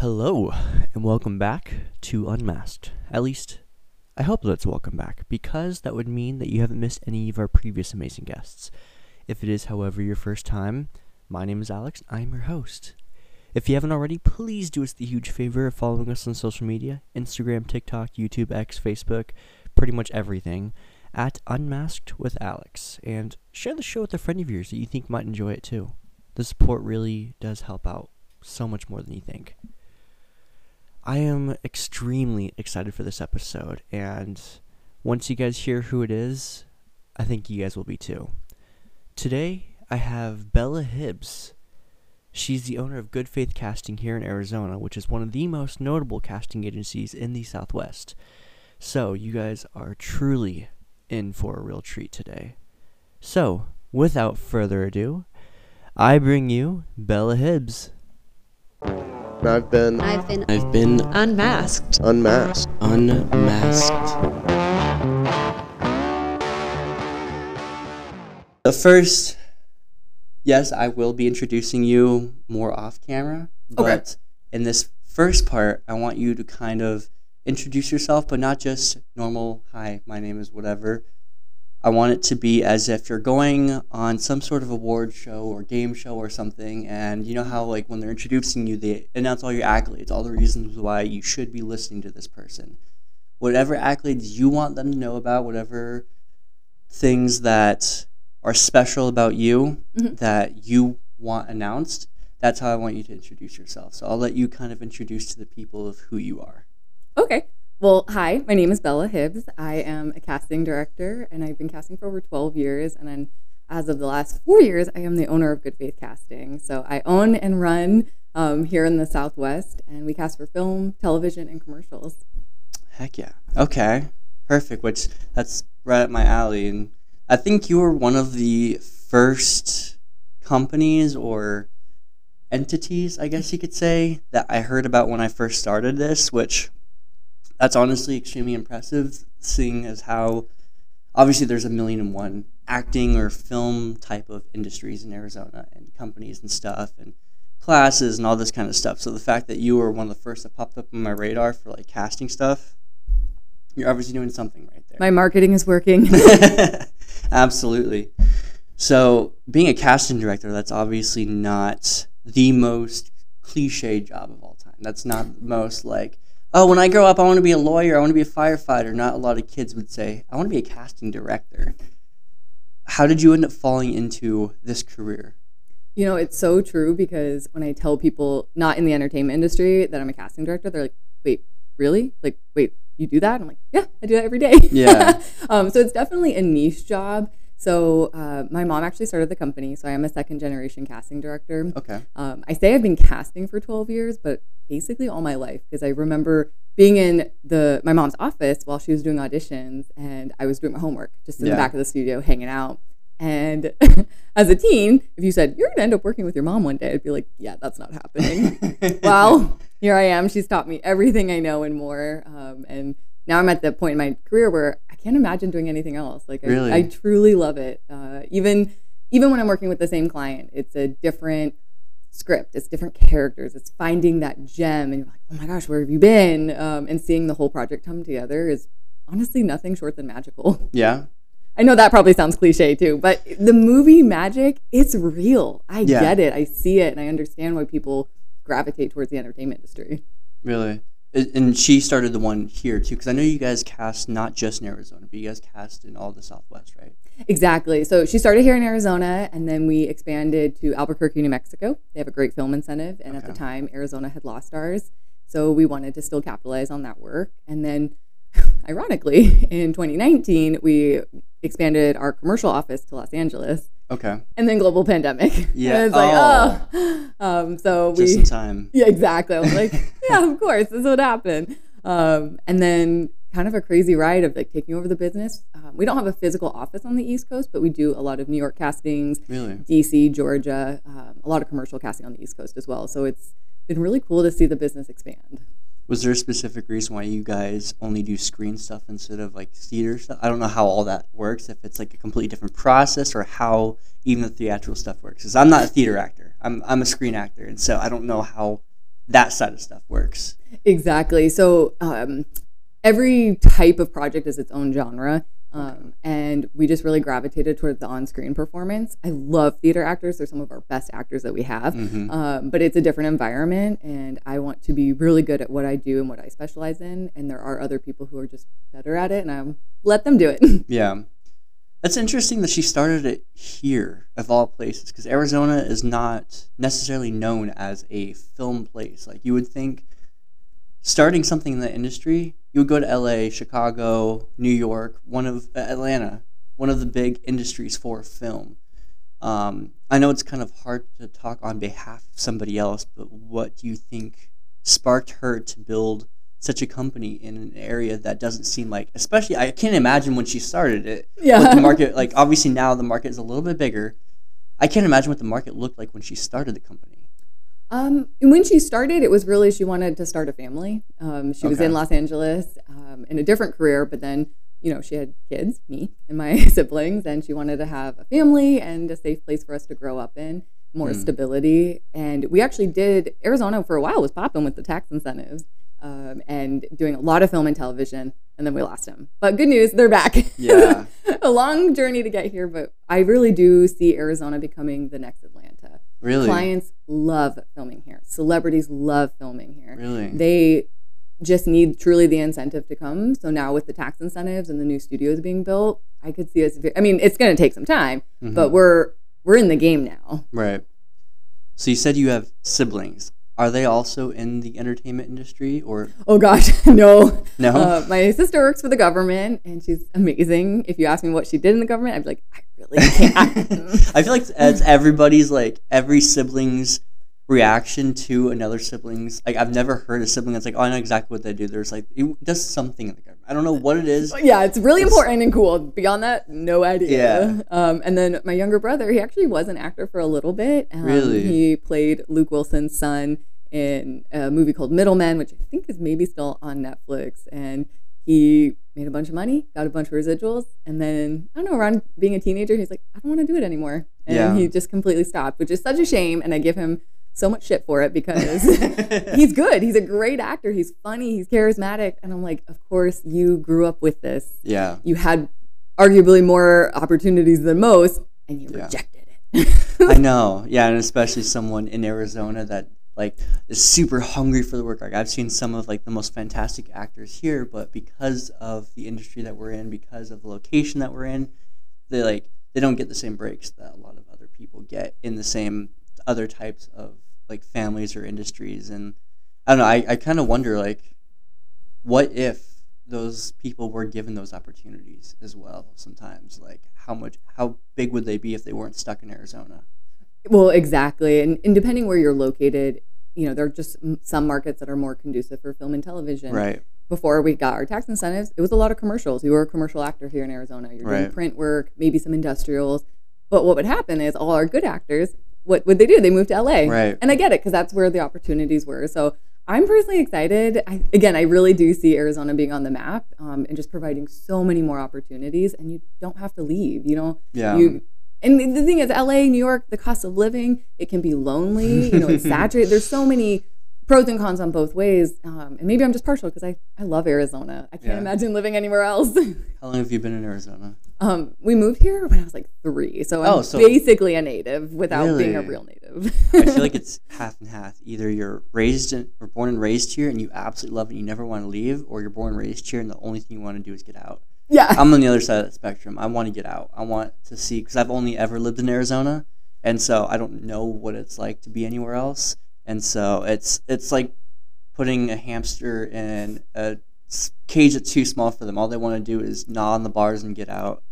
Hello, and welcome back to Unmasked. At least, I hope that's welcome back, because that would mean that you haven't missed any of our previous amazing guests. If it is, however, your first time, my name is Alex, and I am your host. If you haven't already, please do us the huge favor of following us on social media, Instagram, TikTok, YouTube, X, Facebook, pretty much everything, at Unmasked with Alex, and share the show with a friend of yours that you think might enjoy it too. The support really does help out so much more than you think. I am extremely excited for this episode, and once you guys hear who it is, I think you guys will be too. Today, I have Bella Hibbs. She's the owner of Good Faith Casting here in Arizona, which is one of the most notable casting agencies in the Southwest. So, you guys are truly in for a real treat today. So, without further ado, I bring you Bella Hibbs. I've been Unmasked. First, yes, I will be introducing you more off camera, but in this first part, I want you to kind of introduce yourself, but not just normal, hi, my name is whatever. I want it to be as if you're going on some sort of award show or game show or something, and you know how, like, when they're introducing you, they announce all your accolades, all the reasons why you should be listening to this person. Whatever accolades you want them to know about, whatever things that are special about you that you want announced, that's how I want you to introduce yourself. So I'll let you kind of introduce to the people of who you are. Okay. Well, hi, my name is Bella Hibbs. I am a casting director, and I've been casting for over 12 years, and then as of the last 4 years, I am the owner of Good Faith Casting. So I own and run here in the Southwest, and we cast for film, television, and commercials. Heck yeah. Okay, perfect, which that's right up my alley. And I think you were one of the first companies or entities, I guess you could say, that I heard about when I first started this, which... that's honestly extremely impressive, seeing as how obviously there's a million and one acting or film type of industries in Arizona, and companies and stuff and classes and all this kind of stuff. So the fact that you were one of the first that popped up on my radar for like casting stuff, you're obviously doing something right there. My marketing is working. Absolutely. So being a casting director, that's obviously not the most cliche job of all time. That's not the most like, oh, when I grow up, I want to be a lawyer, I want to be a firefighter. Not a lot of kids would say, I want to be a casting director. How did you end up falling into this career? You know, it's so true, because when I tell people not in the entertainment industry that I'm a casting director, they're like, wait, really? Like, wait, you do that? And I'm like, yeah, I do that every day. Yeah. So it's definitely a niche job. So my mom actually started the company, so I am a second-generation casting director. Okay. I say I've been casting for 12 years, but basically all my life, because I remember being in my mom's office while she was doing auditions, and I was doing my homework just in the back of the studio hanging out. And as a teen, if you said, you're going to end up working with your mom one day, I'd be like, yeah, that's not happening. Well, here I am. She's taught me everything I know and more, and now I'm at the point in my career where I can't imagine doing anything else. Like, really? I truly love it. Even when I'm working with the same client, it's a different script, it's different characters, it's finding that gem, and you're like, oh my gosh, where have you been? And seeing the whole project come together is honestly nothing short than magical. Yeah. I know that probably sounds cliche too, but the movie magic, it's real. I get it, I see it, and I understand why people gravitate towards the entertainment industry. Really? And she started the one here, too, because I know you guys cast not just in Arizona, but you guys cast in all the Southwest, right? Exactly. So she started here in Arizona, and then we expanded to Albuquerque, New Mexico. They have a great film incentive, and at the time, Arizona had lost ours. So we wanted to still capitalize on that work. And then, ironically, in 2019, we expanded our commercial office to Los Angeles. Okay. And then global pandemic. Yeah. It's like, so we just in time. Yeah, exactly. I was like, yeah, of course, this would happen. And then kind of a crazy ride of like taking over the business. We don't have a physical office on the East Coast, but we do a lot of New York castings, really? DC, Georgia, a lot of commercial casting on the East Coast as well. So it's been really cool to see the business expand. Was there a specific reason why you guys only do screen stuff instead of like theater stuff? I don't know how all that works, if it's like a completely different process or how even the theatrical stuff works. Because I'm not a theater actor. I'm a screen actor, and so I don't know how that side of stuff works. Exactly. So every type of project is its own genre. And we just really gravitated towards the on-screen performance. I love theater actors. They're some of our best actors that we have. Mm-hmm. But it's a different environment, and I want to be really good at what I do and what I specialize in. And there are other people who are just better at it, and I let them do it. Yeah. That's interesting that she started it here, of all places, because Arizona is not necessarily known as a film place. Like, you would think starting something in the industry, you would go to LA, Chicago, New York, Atlanta, one of the big industries for film. I know it's kind of hard to talk on behalf of somebody else, but what do you think sparked her to build such a company in an area that doesn't seem like, especially, I can't imagine when she started it. Yeah. With the market, like, obviously now the market is a little bit bigger. I can't imagine what the market looked like when she started the company. And when she started, it was really, she wanted to start a family. She was in Los Angeles in a different career, but then, you know, she had kids, me and my siblings, and she wanted to have a family and a safe place for us to grow up in. More stability. And we actually did, Arizona for a while was popping with the tax incentives. And doing a lot of film and television, and then we lost them. But good news, they're back. Yeah. A long journey to get here, but I really do see Arizona becoming the next Atlanta. Really? Clients love filming here. Celebrities love filming here. Really? They just need truly the incentive to come. So now with the tax incentives and the new studios being built, I could see us, I mean, it's going to take some time, mm-hmm. but we're in the game now. Right. So you said you have siblings. Are they also in the entertainment industry, or? Oh gosh, no. No. My sister works for the government, and she's amazing. If you ask me what she did in the government, I'd be like, I really can't. I feel like that's everybody's, like, every sibling's reaction to another sibling's. Like, I've never heard a sibling that's like, oh, I know exactly what they do. There's like, it does something in the government. I don't know what it is. Yeah, it's really important and cool. Beyond that, no idea. Yeah. And then my younger brother, he actually was an actor for a little bit. Really? He played Luke Wilson's son in a movie called Middleman, which I think is maybe still on Netflix. And he made a bunch of money, got a bunch of residuals. And then, I don't know, around being a teenager, he's like, I don't want to do it anymore. And he just completely stopped, which is such a shame. And I give him so much shit for it because he's good. He's a great actor. He's funny. He's charismatic. And I'm like, of course, you grew up with this. Yeah. You had arguably more opportunities than most, and you rejected it. I know. Yeah, and especially someone in Arizona that, like, is super hungry for the work. Like, I've seen some of, like, the most fantastic actors here, but because of the industry that we're in, because of the location that we're in, they don't get the same breaks that a lot of other people get in the same other types of, like, families or industries. And I don't know, I kind of wonder, like, what if those people were given those opportunities as well sometimes? Like, how big would they be if they weren't stuck in Arizona? Well, exactly. And depending where you're located, you know, there are just some markets that are more conducive for film and television. Right. Before we got our tax incentives, it was a lot of commercials. You were a commercial actor here in Arizona. You're doing print work, maybe some industrials. But what would happen is all our good actors, what would they do? They moved to LA. Right. And I get it, because that's where the opportunities were. So I'm personally excited. I really do see Arizona being on the map and just providing so many more opportunities. And you don't have to leave. You know, and the thing is, LA, New York, the cost of living, it can be lonely, you know, it's saturated. There's so many pros and cons on both ways. And maybe I'm just partial because I love Arizona. I can't imagine living anywhere else. How long have you been in Arizona? We moved here when I was like 3. So I'm basically a native without being a real native. I feel like it's half and half. Either you're born and raised here and you absolutely love it and you never want to leave, or you're born and raised here and the only thing you want to do is get out. Yeah, I'm on the other side of the spectrum. I want to get out. I want to see, because I've only ever lived in Arizona, and so I don't know what it's like to be anywhere else. And so it's like putting a hamster in a cage that's too small for them. All they want to do is gnaw on the bars and get out.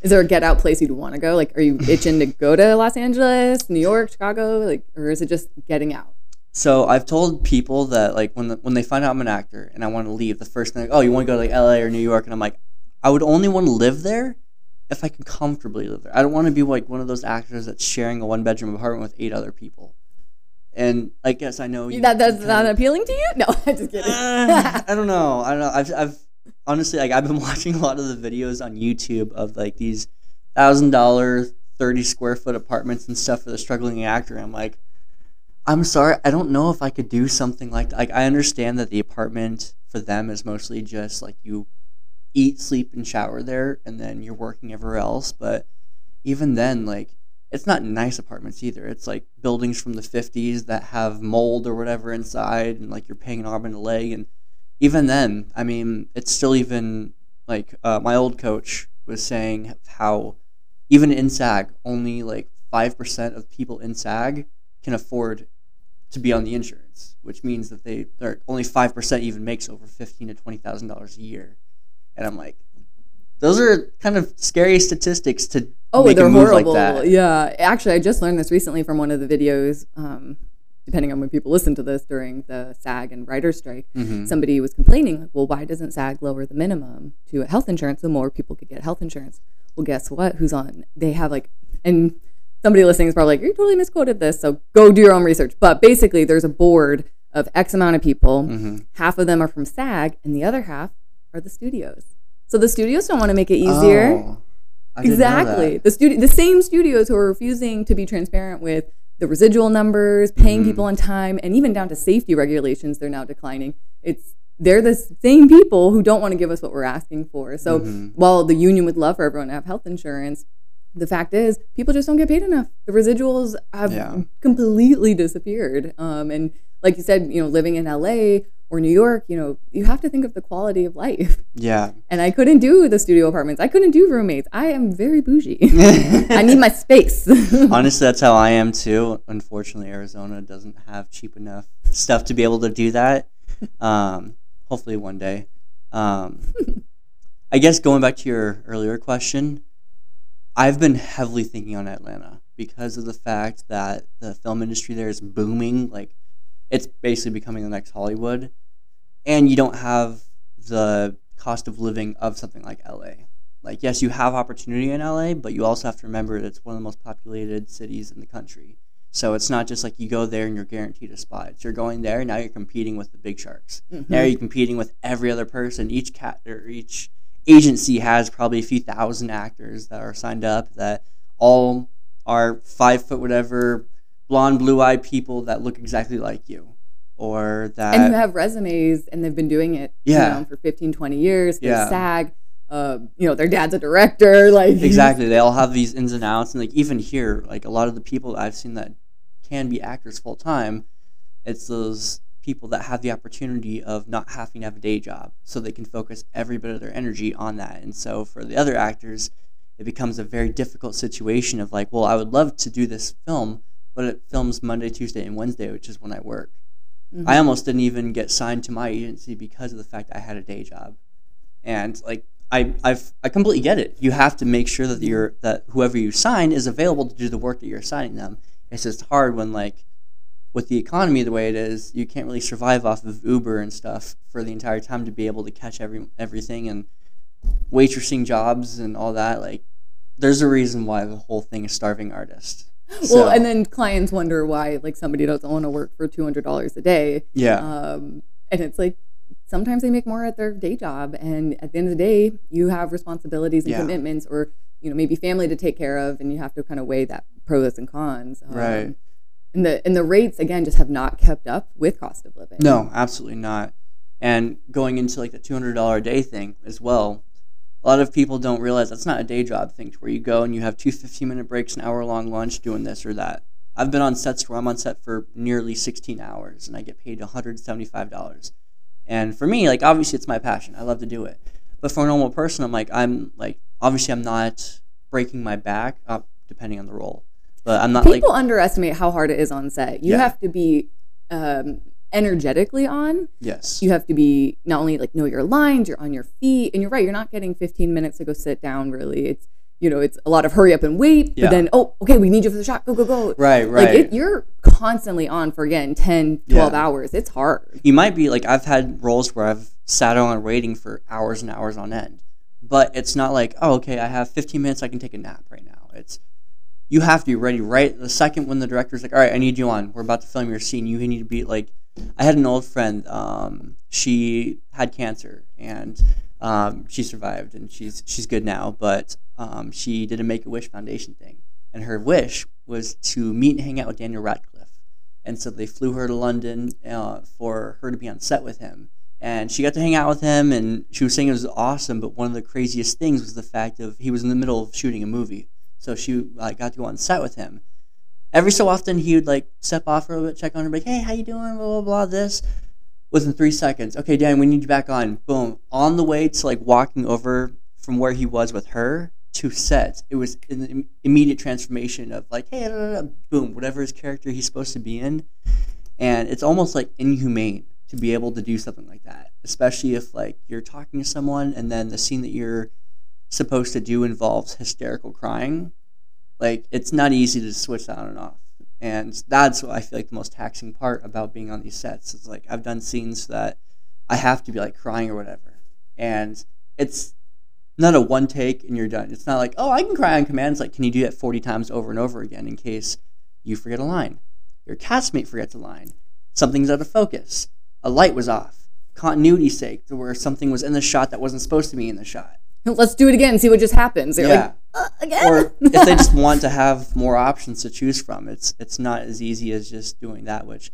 Is there a get out place you'd want to go? Like, are you itching to go to Los Angeles, New York, Chicago, like, or is it just getting out? So I've told people that, like, when they find out I'm an actor and I want to leave, the first thing, like, oh, you want to go to, like, LA or New York? And I'm like, I would only want to live there if I can comfortably live there. I don't want to be like one of those actors that's sharing a 1-bedroom apartment with 8 other people. And I guess I know that's not appealing to you. No, I'm just kidding. I don't know. I've honestly, like, I've been watching a lot of the videos on YouTube of, like, these $1,000, 30 square foot apartments and stuff for the struggling actor. And I'm like, I'm sorry, I don't know if I could do something like that. Like, I understand that the apartment for them is mostly just, like, you eat, sleep, and shower there, and then you're working everywhere else, but even then, like, it's not nice apartments either. It's, like, buildings from the 50s that have mold or whatever inside, and, like, you're paying an arm and a leg, and even then, I mean, it's still even, like, my old coach was saying how even in SAG, only, like, 5% of people in SAG can afford to be on the insurance, which means that they are only 5% even makes over $15,000 to $20,000 a year. And I'm like, those are kind of scary statistics to make a move horrible. Like that. Yeah. Actually, I just learned this recently from one of the videos, depending on when people listen to this, during the SAG and writer's strike. Mm-hmm. Somebody was complaining, like, well, why doesn't SAG lower the minimum to health insurance so more people could get health insurance? Well, guess what? Who's on? They have, like, and somebody listening is probably like, you totally misquoted this, so go do your own research. But basically, there's a board of X amount of people. Mm-hmm. Half of them are from SAG, and the other half are the studios. So the studios don't want to make it easier. Oh, I didn't know that. The same studios who are refusing to be transparent with the residual numbers, paying mm-hmm. people on time, and even down to safety regulations, they're now declining. They're the same people who don't want to give us what we're asking for. So mm-hmm. while the union would love for everyone to have health insurance, the fact is people just don't get paid enough. The residuals have completely disappeared. And like you said, you know, living in LA or New York, you know, you have to think of the quality of life. Yeah. And I couldn't do the studio apartments. I couldn't do roommates. I am very bougie. I need my space. Honestly, that's how I am too. Unfortunately, Arizona doesn't have cheap enough stuff to be able to do that. Hopefully one day. I guess going back to your earlier question, I've been heavily thinking on Atlanta because of the fact that the film industry there is booming. Like, it's basically becoming the next Hollywood, and you don't have the cost of living of something like LA. Like, yes, you have opportunity in LA, but you also have to remember that it's one of the most populated cities in the country. So it's not just like you go there and you're guaranteed a spot. It's you're going there, now you're competing with the big sharks. Mm-hmm. Now you're competing with every other person. Each agency has probably a few thousand actors that are signed up that all are 5 foot whatever, blonde, blue-eyed people that look exactly like you, or that... And who have resumes, and they've been doing it for 15, 20 years. They SAG, you know, their dad's a director, like... Exactly, they all have these ins and outs, and, like, even here, like, a lot of the people that I've seen that can be actors full-time, it's those people that have the opportunity of not having to have a day job, so they can focus every bit of their energy on that. And so for the other actors, it becomes a very difficult situation of, like, well, I would love to do this film, but it films Monday, Tuesday, and Wednesday, which is when I work. Mm-hmm. I almost didn't even get signed to my agency because of the fact I had a day job. And, like, I completely get it. You have to make sure that whoever you sign is available to do the work that you're assigning them. It's just hard when, like, with the economy the way it is, you can't really survive off of Uber and stuff for the entire time to be able to catch everything and waitressing jobs and all that. Like, there's a reason why the whole thing is starving artists. So. Well, and then clients wonder why, like, somebody doesn't want to work for $200 a day. Yeah. And it's like, sometimes they make more at their day job. And at the end of the day, you have responsibilities and commitments, or, you know, maybe family to take care of. And you have to kind of weigh that pros and cons. Right. And the rates, again, just have not kept up with cost of living. No, absolutely not. And going into, like, the $200 a day thing as well. A lot of people don't realize that's not a day job thing, to where you go and you have 2 15-minute breaks, an hour-long lunch, doing this or that. I've been on sets where I'm on set for nearly 16 hours, and I get paid $175. And for me, like, obviously it's my passion. I love to do it. But for a normal person, I'm like, obviously I'm not breaking my back, depending on the role. But I'm not, people underestimate how hard it is on set. You have to be... energetically on. Yes. You have to be not only, like, know your lines, you're on your feet, and you're right, you're not getting 15 minutes to go sit down, really. It's, you know, it's a lot of hurry up and wait, but then, oh, okay, we need you for the shot, go, go, go. Right. Like, you're constantly on for, again, 10, 12 hours. It's hard. You might be, like, I've had roles where I've sat on waiting for hours and hours on end, but it's not like, oh, okay, I have 15 minutes, I can take a nap right now. It's, you have to be ready right the second when the director's like, all right, I need you on. We're about to film your scene. You need to be, like, I had an old friend, she had cancer, and she survived, and she's good now, but she did a Make-A-Wish Foundation thing, and her wish was to meet and hang out with Daniel Radcliffe. And so they flew her to London for her to be on set with him. And she got to hang out with him, and she was saying it was awesome, but one of the craziest things was the fact of he was in the middle of shooting a movie. So she got to go on set with him. Every so often, he would like step off for a little bit, check on her, be like, hey, how you doing, blah, blah, blah, this. Within 3 seconds, okay, Dan, we need you back on. Boom. On the way to like walking over from where he was with her to set, it was an immediate transformation of like, hey, da, da, da, boom, whatever his character he's supposed to be in. And it's almost like inhumane to be able to do something like that, especially if like you're talking to someone and then the scene that you're supposed to do involves hysterical crying. Like, it's not easy to switch on and off. And that's what I feel like the most taxing part about being on these sets. It's like I've done scenes that I have to be like crying or whatever. And it's not a one take and you're done. It's not like, oh, I can cry on command. It's like, can you do that 40 times over and over again in case you forget a line? Your castmate forgets a line. Something's out of focus. A light was off. Continuity's sake, to where something was in the shot that wasn't supposed to be in the shot. Let's do it again and see what just happens. You're yeah. Like, again? Or if they just want to have more options to choose from, it's not as easy as just doing that, which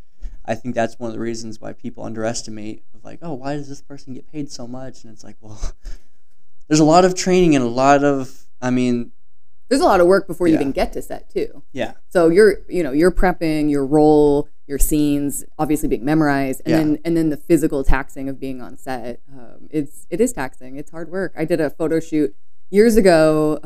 I think that's one of the reasons why people underestimate, like, oh, why does this person get paid so much? And it's like, well, there's a lot of training and a lot of, I mean... There's a lot of work before you even get to set, too. Yeah. So you're prepping your role, your scenes, obviously being memorized, and then the physical taxing of being on set. It is taxing. It's hard work. I did a photo shoot years ago.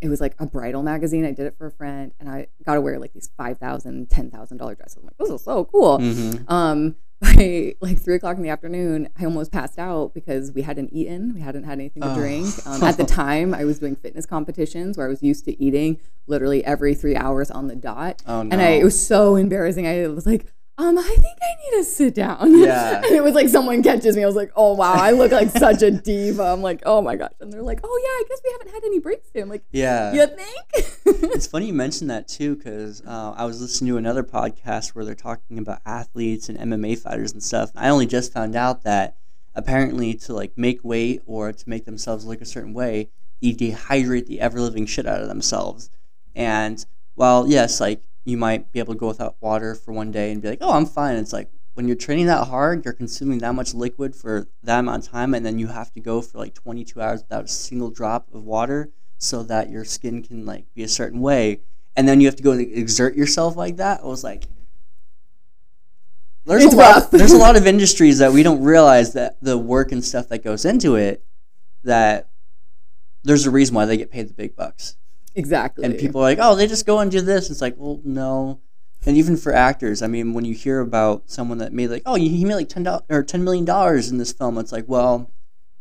It was like a bridal magazine. I did it for a friend, and I got to wear like these $5,000, $10,000 dresses. I'm like, this is so cool. Mm-hmm. By like 3 o'clock in the afternoon, I almost passed out because we hadn't eaten. We hadn't had anything to drink. At the time, I was doing fitness competitions where I was used to eating literally every 3 hours on the dot. Oh, no. And it was so embarrassing. I was like, I think I need to sit down. Yeah. And it was like someone catches me. I was like, oh, wow, I look like such a diva. I'm like, oh, my gosh. And they're like, oh, yeah, I guess we haven't had any breaks today. I'm like, yeah. You think? It's funny you mentioned that, too, because I was listening to another podcast where they're talking about athletes and MMA fighters and stuff. And I only just found out that apparently to, like, make weight or to make themselves look a certain way, you dehydrate the ever-living shit out of themselves. And while, yes, like, you might be able to go without water for one day and be like, oh, I'm fine. It's like when you're training that hard, you're consuming that much liquid for that amount of time, and then you have to go for like 22 hours without a single drop of water so that your skin can like be a certain way. And then you have to go and exert yourself like that. I was like, there's a lot of industries that we don't realize that the work and stuff that goes into it, that there's a reason why they get paid the big bucks. Exactly. And people are like, oh, they just go and do this. It's like, well, no. And even for actors, I mean, when you hear about someone that made like, oh, he made like $10 or $10 million in this film, it's like, well,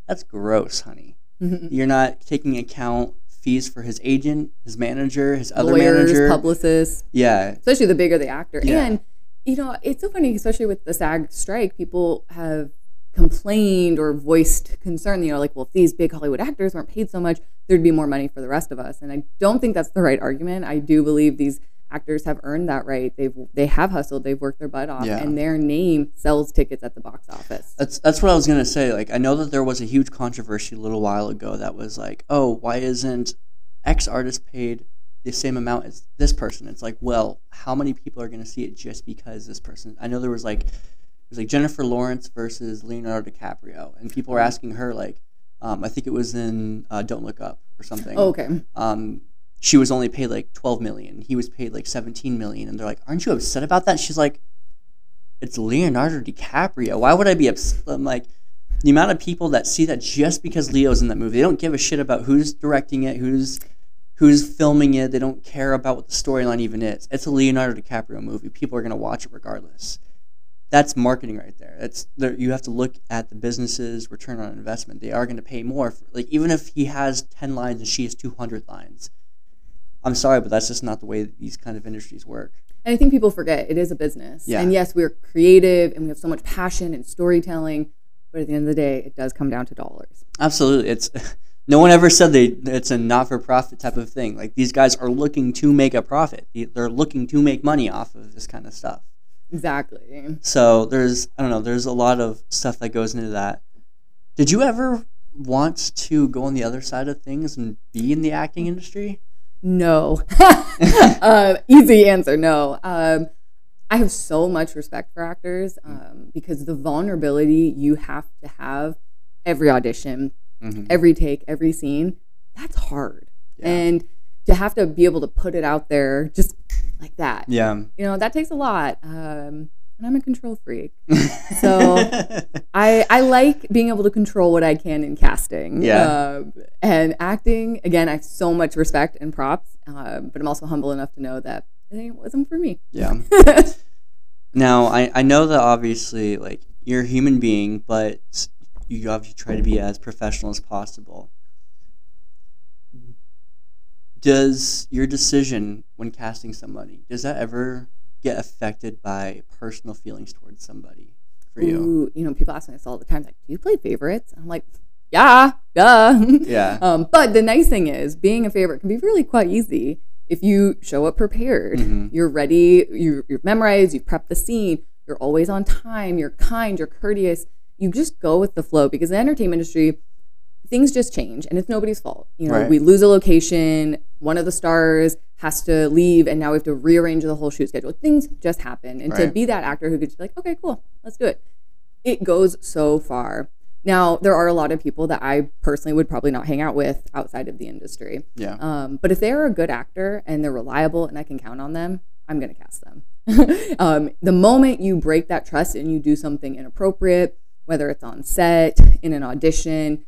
that's gross, honey. Mm-hmm. You're not taking account fees for his agent, his manager, his other manager. Lawyers, publicists. Yeah. Especially the bigger the actor. Yeah. And, it's so funny, especially with the SAG strike, people have complained or voiced concern, like, well, if these big Hollywood actors weren't paid so much, there'd be more money for the rest of us. And I don't think that's the right argument. I do believe these actors have earned that right. They have hustled, they've worked their butt off, and their name sells tickets at the box office. That's what I was going to say. Like, I know that there was a huge controversy a little while ago that was like, oh, why isn't X artist paid the same amount as this person? It's like, well, how many people are going to see it just because this person? I know there was like, it was like Jennifer Lawrence versus Leonardo DiCaprio, and people were asking her, like, I think it was in Don't Look Up or something. Oh, okay. She was only paid like $12 million. He was paid like $17 million, and they're like, "Aren't you upset about that?" She's like, "It's Leonardo DiCaprio. Why would I be upset?" I'm like, the amount of people that see that just because Leo's in that movie, they don't give a shit about who's directing it, who's filming it. They don't care about what the storyline even is. It's a Leonardo DiCaprio movie. People are gonna watch it regardless. That's marketing right there. You have to look at the business's return on investment. They are going to pay more. Even if he has 10 lines and she has 200 lines, I'm sorry, but that's just not the way that these kind of industries work. And I think people forget it is a business. Yeah. And yes, we're creative and we have so much passion and storytelling, but at the end of the day, it does come down to dollars. Absolutely. No one ever said it's a not-for-profit type of thing. Like, these guys are looking to make a profit. They're looking to make money off of this kind of stuff. Exactly. So there's a lot of stuff that goes into that. Did you ever want to go on the other side of things and be in the acting industry? No. Easy answer, no. I have so much respect for actors because the vulnerability you have to have every audition, every take, every scene, that's hard. Yeah. And to have to be able to put it out there just like that. Yeah. You know, that takes a lot. And I'm a control freak. So I like being able to control what I can in casting. Yeah. And acting, again, I have so much respect and props, but I'm also humble enough to know that it wasn't for me. Yeah. Now, I know that obviously, like, you're a human being, but you obviously try to be as professional as possible. Does your decision when casting somebody, does that ever get affected by personal feelings towards somebody for you? Ooh, you know, people ask me this all the time, like, do you play favorites? And I'm like, yeah, duh. Yeah. But the nice thing is, being a favorite can be really quite easy if you show up prepared. You're ready, you're memorized, you prep the scene, you're always on time, you're kind, you're courteous. You just go with the flow, because the entertainment industry, things just change, and it's nobody's fault. You know, right. We lose a location, one of the stars has to leave, and now we have to rearrange the whole shoot schedule. Things just happen. And right. to be that actor who could just be like, okay, cool, let's do it. It goes so far. Now, there are a lot of people that I personally would probably not hang out with outside of the industry. Yeah. But if they're a good actor and they're reliable and I can count on them, I'm gonna cast them. The moment you break that trust and you do something inappropriate, whether it's on set, in an audition,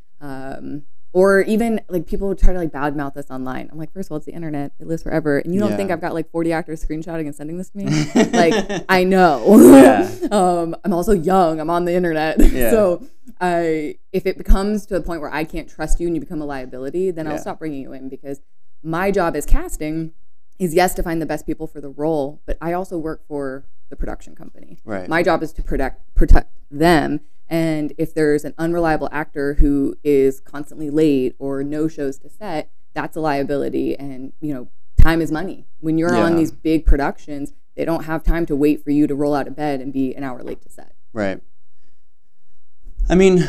or even like people try to like badmouth us online. I'm like, first of all, it's the internet; it lives forever. And you don't think I've got like 40 actors screenshotting and sending this to me? Like, I know. Yeah. I'm also young. I'm on the internet, so if it becomes to the point where I can't trust you and you become a liability, then I'll stop bringing you in, because my job as casting is to find the best people for the role, but I also work for the production company. Right. My job is to protect them. And if there's an unreliable actor who is constantly late or no shows to set, that's a liability. And, you know, time is money. When you're on these big productions, they don't have time to wait for you to roll out of bed and be an hour late to set. Right. I mean,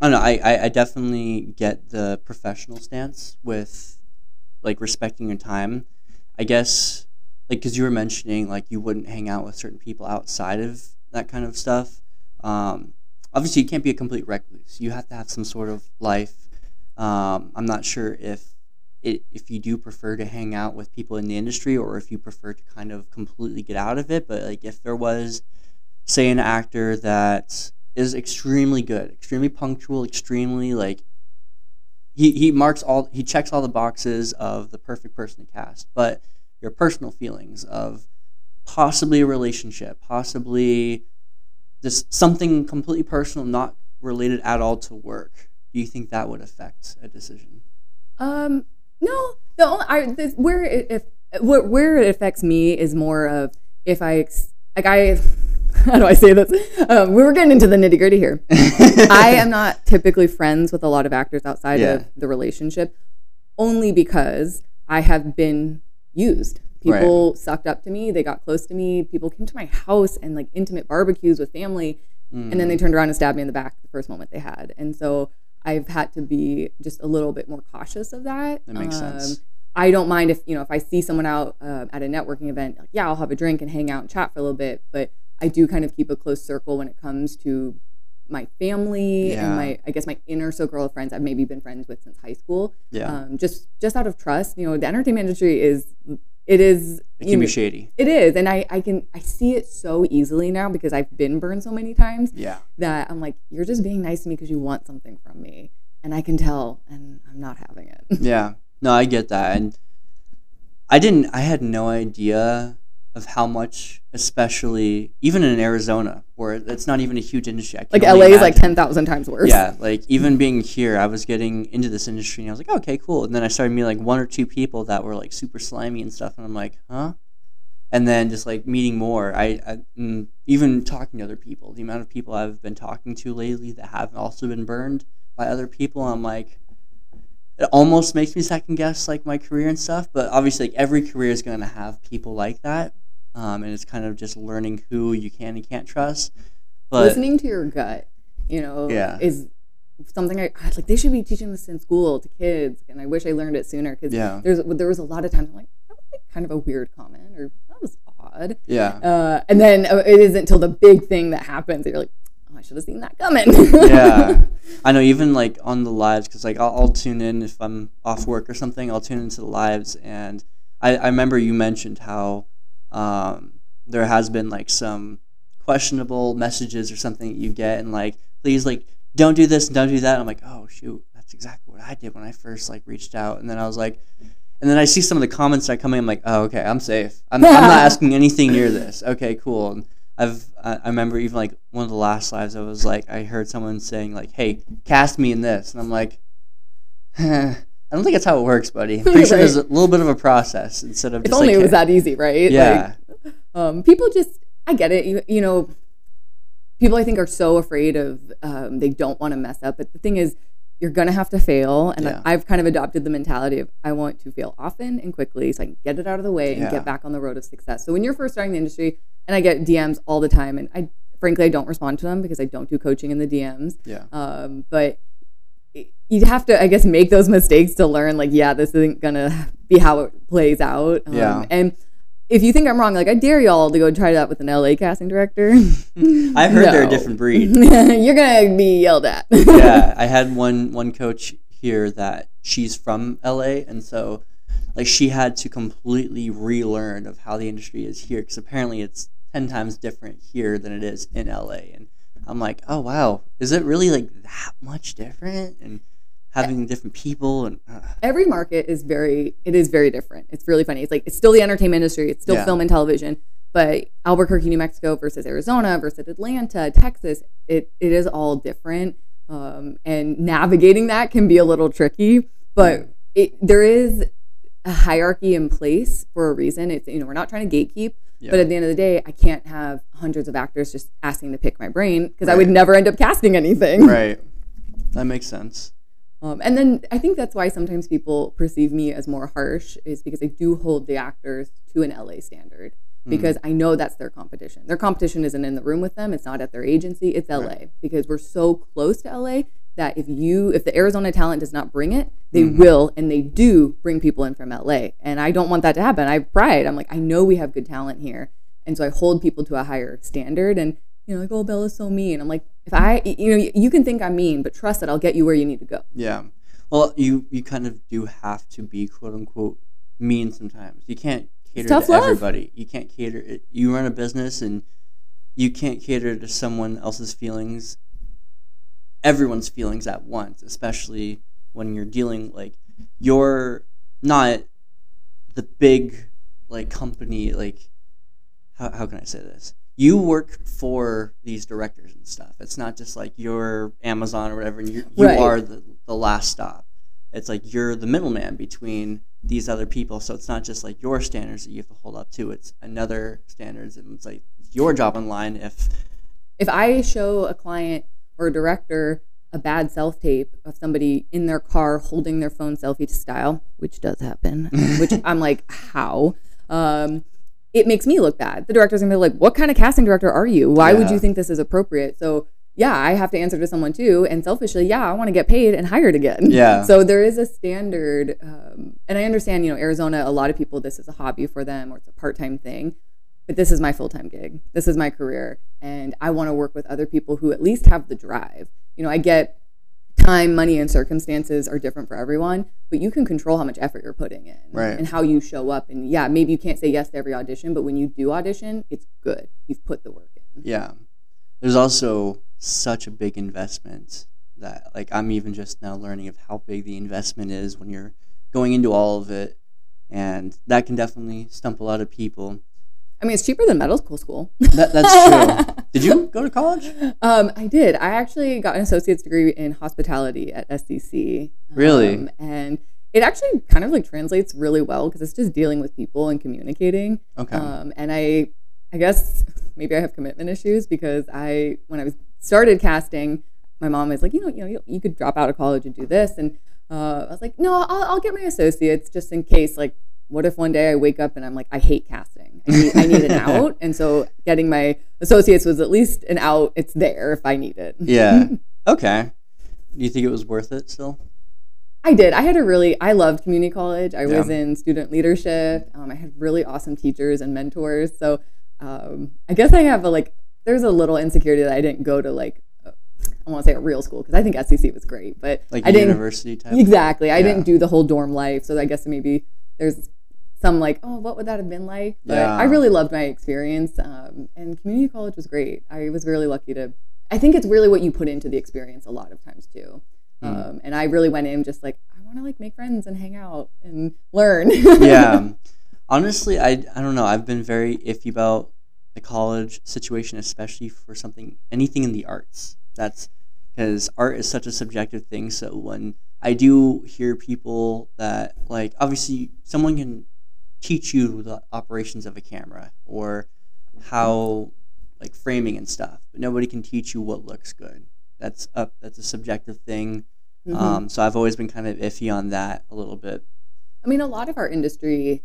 I don't know. I definitely get the professional stance with, like, respecting your time. I guess, like, because you were mentioning, like, you wouldn't hang out with certain people outside of that kind of stuff. Obviously, you can't be a complete recluse. You have to have some sort of life. I'm not sure if you do prefer to hang out with people in the industry, or if you prefer to kind of completely get out of it. But like, if there was, say, an actor that is extremely good, extremely punctual, extremely like he checks all the boxes of the perfect person to cast, but your personal feelings of possibly a relationship, possibly just something completely personal, not related at all to work. Do you think that would affect a decision? No. Where it affects me is more of if I how do I say this? We were getting into the nitty gritty here. I am not typically friends with a lot of actors outside of the relationship, only because I have been used. People sucked up to me. They got close to me. People came to my house and like intimate barbecues with family. And then they turned around and stabbed me in the back the first moment they had. And so I've had to be just a little bit more cautious of that. That makes sense. I don't mind if, you know, if I see someone out at a networking event, like, I'll have a drink and hang out and chat for a little bit. But I do kind of keep a close circle when it comes to my family and my inner circle of friends I've maybe been friends with since high school. Yeah. Just out of trust. You know, the entertainment industry is... It can be shady. It is, and I see it so easily now because I've been burned so many times. Yeah. That I'm like, you're just being nice to me because you want something from me, and I can tell, and I'm not having it. Yeah. No, I get that, and I had no idea of how much, especially even in Arizona, where it's not even a huge industry. Like LA is like 10,000 times worse. Yeah, like even being here, I was getting into this industry and I was like, okay, cool. And then I started meeting like one or two people that were like super slimy and stuff. And I'm like, huh? And then just like meeting more, I even talking to other people, the amount of people I've been talking to lately that have also been burned by other people. I'm like, it almost makes me second guess like my career and stuff. But obviously like every career is going to have people like that. And it's kind of just learning who you can and can't trust. But listening to your gut, you know, is something I like. They should be teaching this in school to kids, and I wish I learned it sooner because there was a lot of times I'm like, that was like kind of a weird comment, or that was odd. God. Yeah. And then it isn't till the big thing that happens that you're like, oh, I should have seen that coming. Yeah. I know, even like on the lives, because like I'll tune in if I'm off work or something, I'll tune into the lives. And I remember you mentioned how there has been like some questionable messages or something that you get, and like, please, like, don't do this and don't do that. And I'm like, oh shoot, that's exactly what I did when I first like reached out. And then I was like, and then I see some of the comments that are coming, I'm like, oh, okay, I'm safe. I'm not asking anything near this. Okay, cool. And I remember even like one of the last lives, I was like, I heard someone saying like, hey, cast me in this. And I'm like, I don't think that's how it works, buddy. I'm pretty sure there's a little bit of a process instead of just like, if only it was that easy, right? Yeah. Like, people just, I get it. You know, people I think are so afraid of, they don't want to mess up. But the thing is, you're going to have to fail. And yeah. I've kind of adopted the mentality of I want to fail often and quickly so I can get it out of the way and yeah. get back on the road of success. So when you're first starting the industry, and I get DMs all the time, and I don't respond to them because I don't do coaching in the DMs. Yeah. But you'd have to, I guess, make those mistakes to learn, like, yeah, this isn't going to be how it plays out. Yeah. And if you think I'm wrong, like, I dare y'all to go try that with an LA casting director. I've heard they're a different breed. You're going to be yelled at. Yeah, I had one coach here that she's from LA, and so, like, she had to completely relearn of how the industry is here, because apparently it's 10 times different here than it is in LA. And I'm like, oh, wow, is it really, like, that much different? And having different people and every market is very different. It's really funny. It's like, it's still the entertainment industry, it's still yeah. film and television, but Albuquerque, New Mexico versus Arizona versus Atlanta, Texas, it is all different. And navigating that can be a little tricky, but there is a hierarchy in place for a reason. It's, you know, we're not trying to gatekeep, yeah. but at the end of the day, I can't have hundreds of actors just asking to pick my brain, because right. I would never end up casting anything. Right. That makes sense. And then I think that's why sometimes people perceive me as more harsh, is because I do hold the actors to an LA standard, because I know that's their competition. Their competition isn't in the room with them. It's not at their agency. It's LA, right. because we're so close to LA that if the Arizona talent does not bring it, they will, and they do bring people in from LA. And I don't want that to happen. I have pride. I'm like, I know we have good talent here. And so I hold people to a higher standard. And, you know, like, oh, Bella's so mean. I'm like, you can think I'm mean, but trust that I'll get you where you need to go. Yeah. Well, you kind of do have to be, quote unquote, mean sometimes. You can't cater to everybody. You can't cater it. You run a business and you can't cater to someone else's feelings, everyone's feelings at once, especially when you're dealing, like, you're not the big, like, company, like, how can I say this? You work for these directors and stuff. It's not just like you're Amazon or whatever, and you are the last stop. It's like you're the middleman between these other people. So it's not just like your standards that you have to hold up to. It's another standards, and it's like it's your job in line. If I show a client or a director a bad self tape of somebody in their car holding their phone selfie style, which does happen, which I'm like, how? It makes me look bad. The director's gonna be like, what kind of casting director are you? Why would you think this is appropriate? So yeah, I have to answer to someone too. And selfishly, yeah, I wanna get paid and hired again. Yeah. So there is a standard, and I understand, you know, Arizona, a lot of people, this is a hobby for them or it's a part-time thing, but this is my full-time gig. This is my career. And I wanna work with other people who at least have the drive. You know, I get time, money, and circumstances are different for everyone, but you can control how much effort you're putting in and how you show up. And yeah, maybe you can't say yes to every audition, but when you do audition, it's good. You've put the work in. Yeah. There's also such a big investment that, like, I'm even just now learning of how big the investment is when you're going into all of it. And that can definitely stump a lot of people. I mean, it's cheaper than medical school. That's true. Did you go to college? I did. I actually got an associate's degree in hospitality at SCC. Really? And it actually kind of like translates really well, because it's just dealing with people and communicating. Okay. And I guess maybe I have commitment issues, because when I started casting, my mom was like, you could drop out of college and do this. And I was like, no, I'll get my associate's just in case, like, what if one day I wake up and I'm like, I hate casting. I need an out. And so getting my associates was at least an out. It's there if I need it. Yeah. Okay. Do you think it was worth it still? I did. I loved community college. I was in student leadership. I had really awesome teachers and mentors. So I guess I have a, there's a little insecurity that I didn't go to, I won't say a real school, because I think SCC was great, but like university type. Exactly. I didn't do the whole dorm life, so I guess maybe there's some oh, what would that have been like? But I really loved my experience, and community college was great. I was really lucky to. I think it's really what you put into the experience a lot of times too. And I really went in just I want to make friends and hang out and learn. Honestly, I don't know. I've been very iffy about the college situation, especially for anything in the arts. That's because art is such a subjective thing. So when I do hear people that obviously someone can teach you the operations of a camera or how framing and stuff, but nobody can teach you what looks good. That's a subjective thing. So I've always been kind of iffy on that a little bit. I mean, a lot of our industry,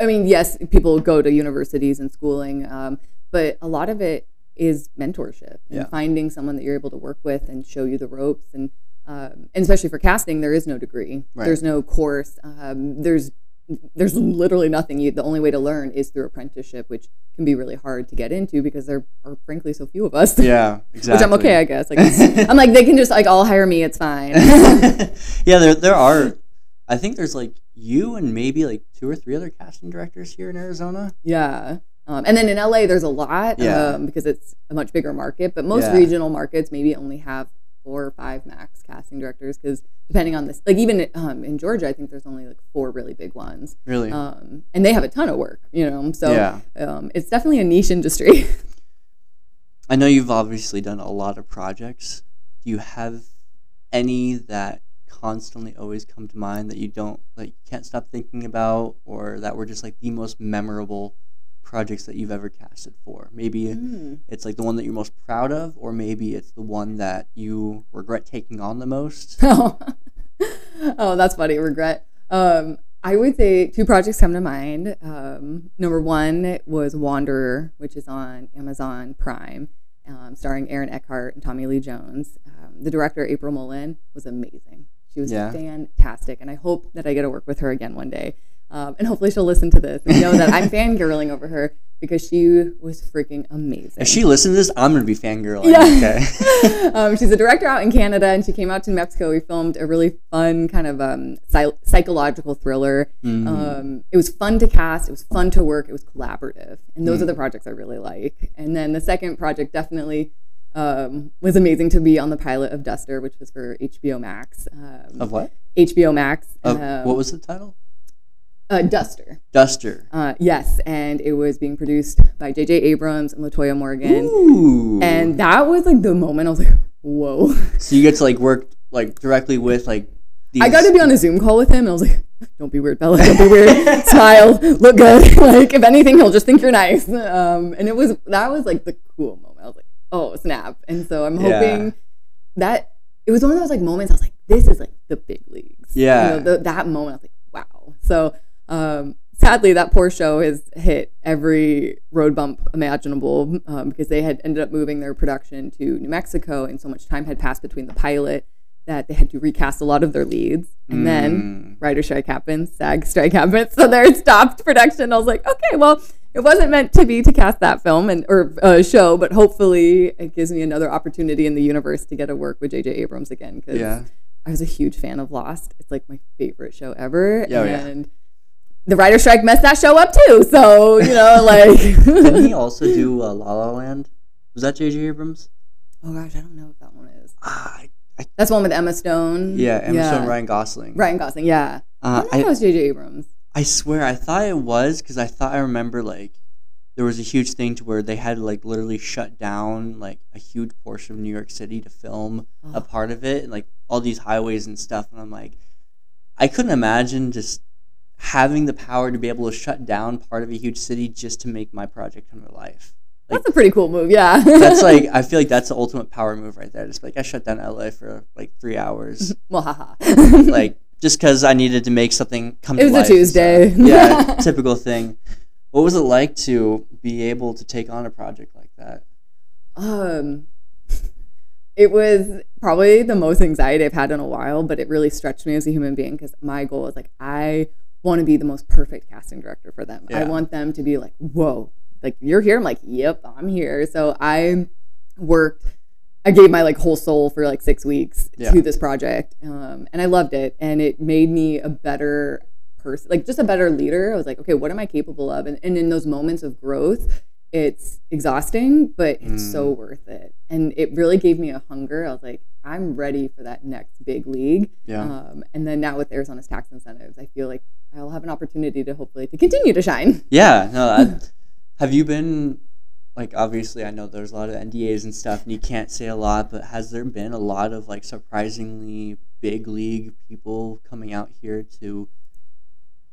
yes, people go to universities and schooling, but a lot of it is mentorship and finding someone that you're able to work with and show you the ropes. And especially for casting, there is no degree. Right. There's no course. There's literally nothing. The only way to learn is through apprenticeship, which can be really hard to get into because there are frankly so few of us. Yeah, exactly. Which I'm okay, I guess. I'm they can just all hire me. It's fine. There are. I think there's you and maybe 2 or 3 other casting directors here in Arizona. Yeah. And then in LA, there's a lot because it's a much bigger market. But most regional markets maybe only have 4 or 5 max casting directors because depending on this, even in Georgia, I think there's only 4 really big ones. Really? And they have a ton of work, So it's definitely a niche industry. I know you've obviously done a lot of projects. Do you have any that constantly always come to mind that you don't can't stop thinking about, or that were just the most memorable projects that you've ever casted for? Maybe it's the one that you're most proud of, or maybe it's the one that you regret taking on the most. Oh, that's funny. Regret. I would say 2 projects come to mind. Number 1 was Wanderer, which is on Amazon Prime, starring Aaron Eckhart and Tommy Lee Jones. The director, April Mullen, was amazing. She was fantastic, and I hope that I get to work with her again one day. And hopefully she'll listen to this and know that I'm fangirling over her because she was freaking amazing. If she listens to this, I'm going to be fangirling. Yeah. Okay. She's a director out in Canada, and she came out to New Mexico. We filmed a really fun kind of psychological thriller. It was fun to cast. It was fun to work. It was collaborative. And those are the projects I really like. And then the second project definitely was amazing to be on the pilot of Duster, which was for HBO Max. Of what? HBO Max. What was the title? Duster. Duster. Yes, and it was being produced by J.J. Abrams and Latoya Morgan. Ooh. And that was the moment I was whoa. So you get to work directly with these... I got to be on a Zoom call with him, and I was don't be weird, Bella, don't be weird. Smile, look good. If anything, he'll just think you're nice. And that was the cool moment. I was oh snap. And so I'm hoping that it was one of those moments I was this is the big leagues. Yeah. That moment I was wow. So. Sadly, that poor show has hit every road bump imaginable because they had ended up moving their production to New Mexico, and so much time had passed between the pilot that they had to recast a lot of their leads. And then writer strike happens, SAG strike happens, so they stopped production. I was okay, well, it wasn't meant to be to cast that film or show, but hopefully it gives me another opportunity in the universe to get to work with J.J. Abrams again because I was a huge fan of Lost. It's my favorite show ever. Oh, and the writer strike messed that show up too, so Didn't he also do La La Land? Was that J.J. Abrams? Oh gosh, I don't know what that one is. That's the one with Emma Stone. Yeah, Emma Stone, Ryan Gosling. Ryan Gosling, yeah. I don't know if that was J.J. Abrams. I swear, I thought it was because I thought I remember there was a huge thing to where they had literally shut down a huge portion of New York City to film a part of it, and all these highways and stuff. And I'm I couldn't imagine just having the power to be able to shut down part of a huge city just to make my project come to life. That's a pretty cool move, yeah. That's I feel that's the ultimate power move right there. Just I shut down LA for 3 hours. Well, haha. Just because I needed to make something come to life. It was a Tuesday. So, yeah, typical thing. What was it to be able to take on a project like that? It was probably the most anxiety I've had in a while, but it really stretched me as a human being, because my goal is like, I want to be the most perfect casting director for them. Yeah. I want them to be like, whoa, like, you're here? I'm like, yep, I'm here. So I worked, I gave my like whole soul for like 6 weeks to this project. And I loved it. And it made me a better person, like just a better leader. I was like, okay, what am I capable of? And in those moments of growth, it's exhausting, but it's so worth it. And it really gave me a hunger. I was like, I'm ready for that next big league. Yeah. And then now with Arizona's tax incentives, I feel like I'll have an opportunity to hopefully to continue to shine. Yeah. No, have you been, like, obviously I know there's a lot of NDAs and stuff and you can't say a lot, but has there been a lot of like surprisingly big league people coming out here to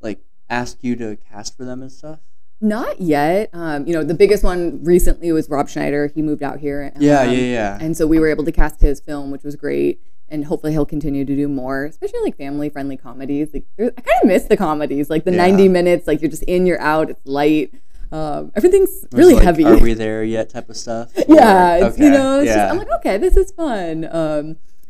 like ask you to cast for them and stuff? Not yet. You know, the biggest one recently was Rob Schneider. He moved out here. And so we were able to cast his film, which was great. And hopefully he'll continue to do more, especially like family-friendly comedies. Like, I kind of miss the comedies, like the 90 minutes, like you're just in, you're out, it's light. Everything's really like, heavy. Are we there yet type of stuff? Yeah. Or, okay. You know, it's just, I'm like, okay, this is fun.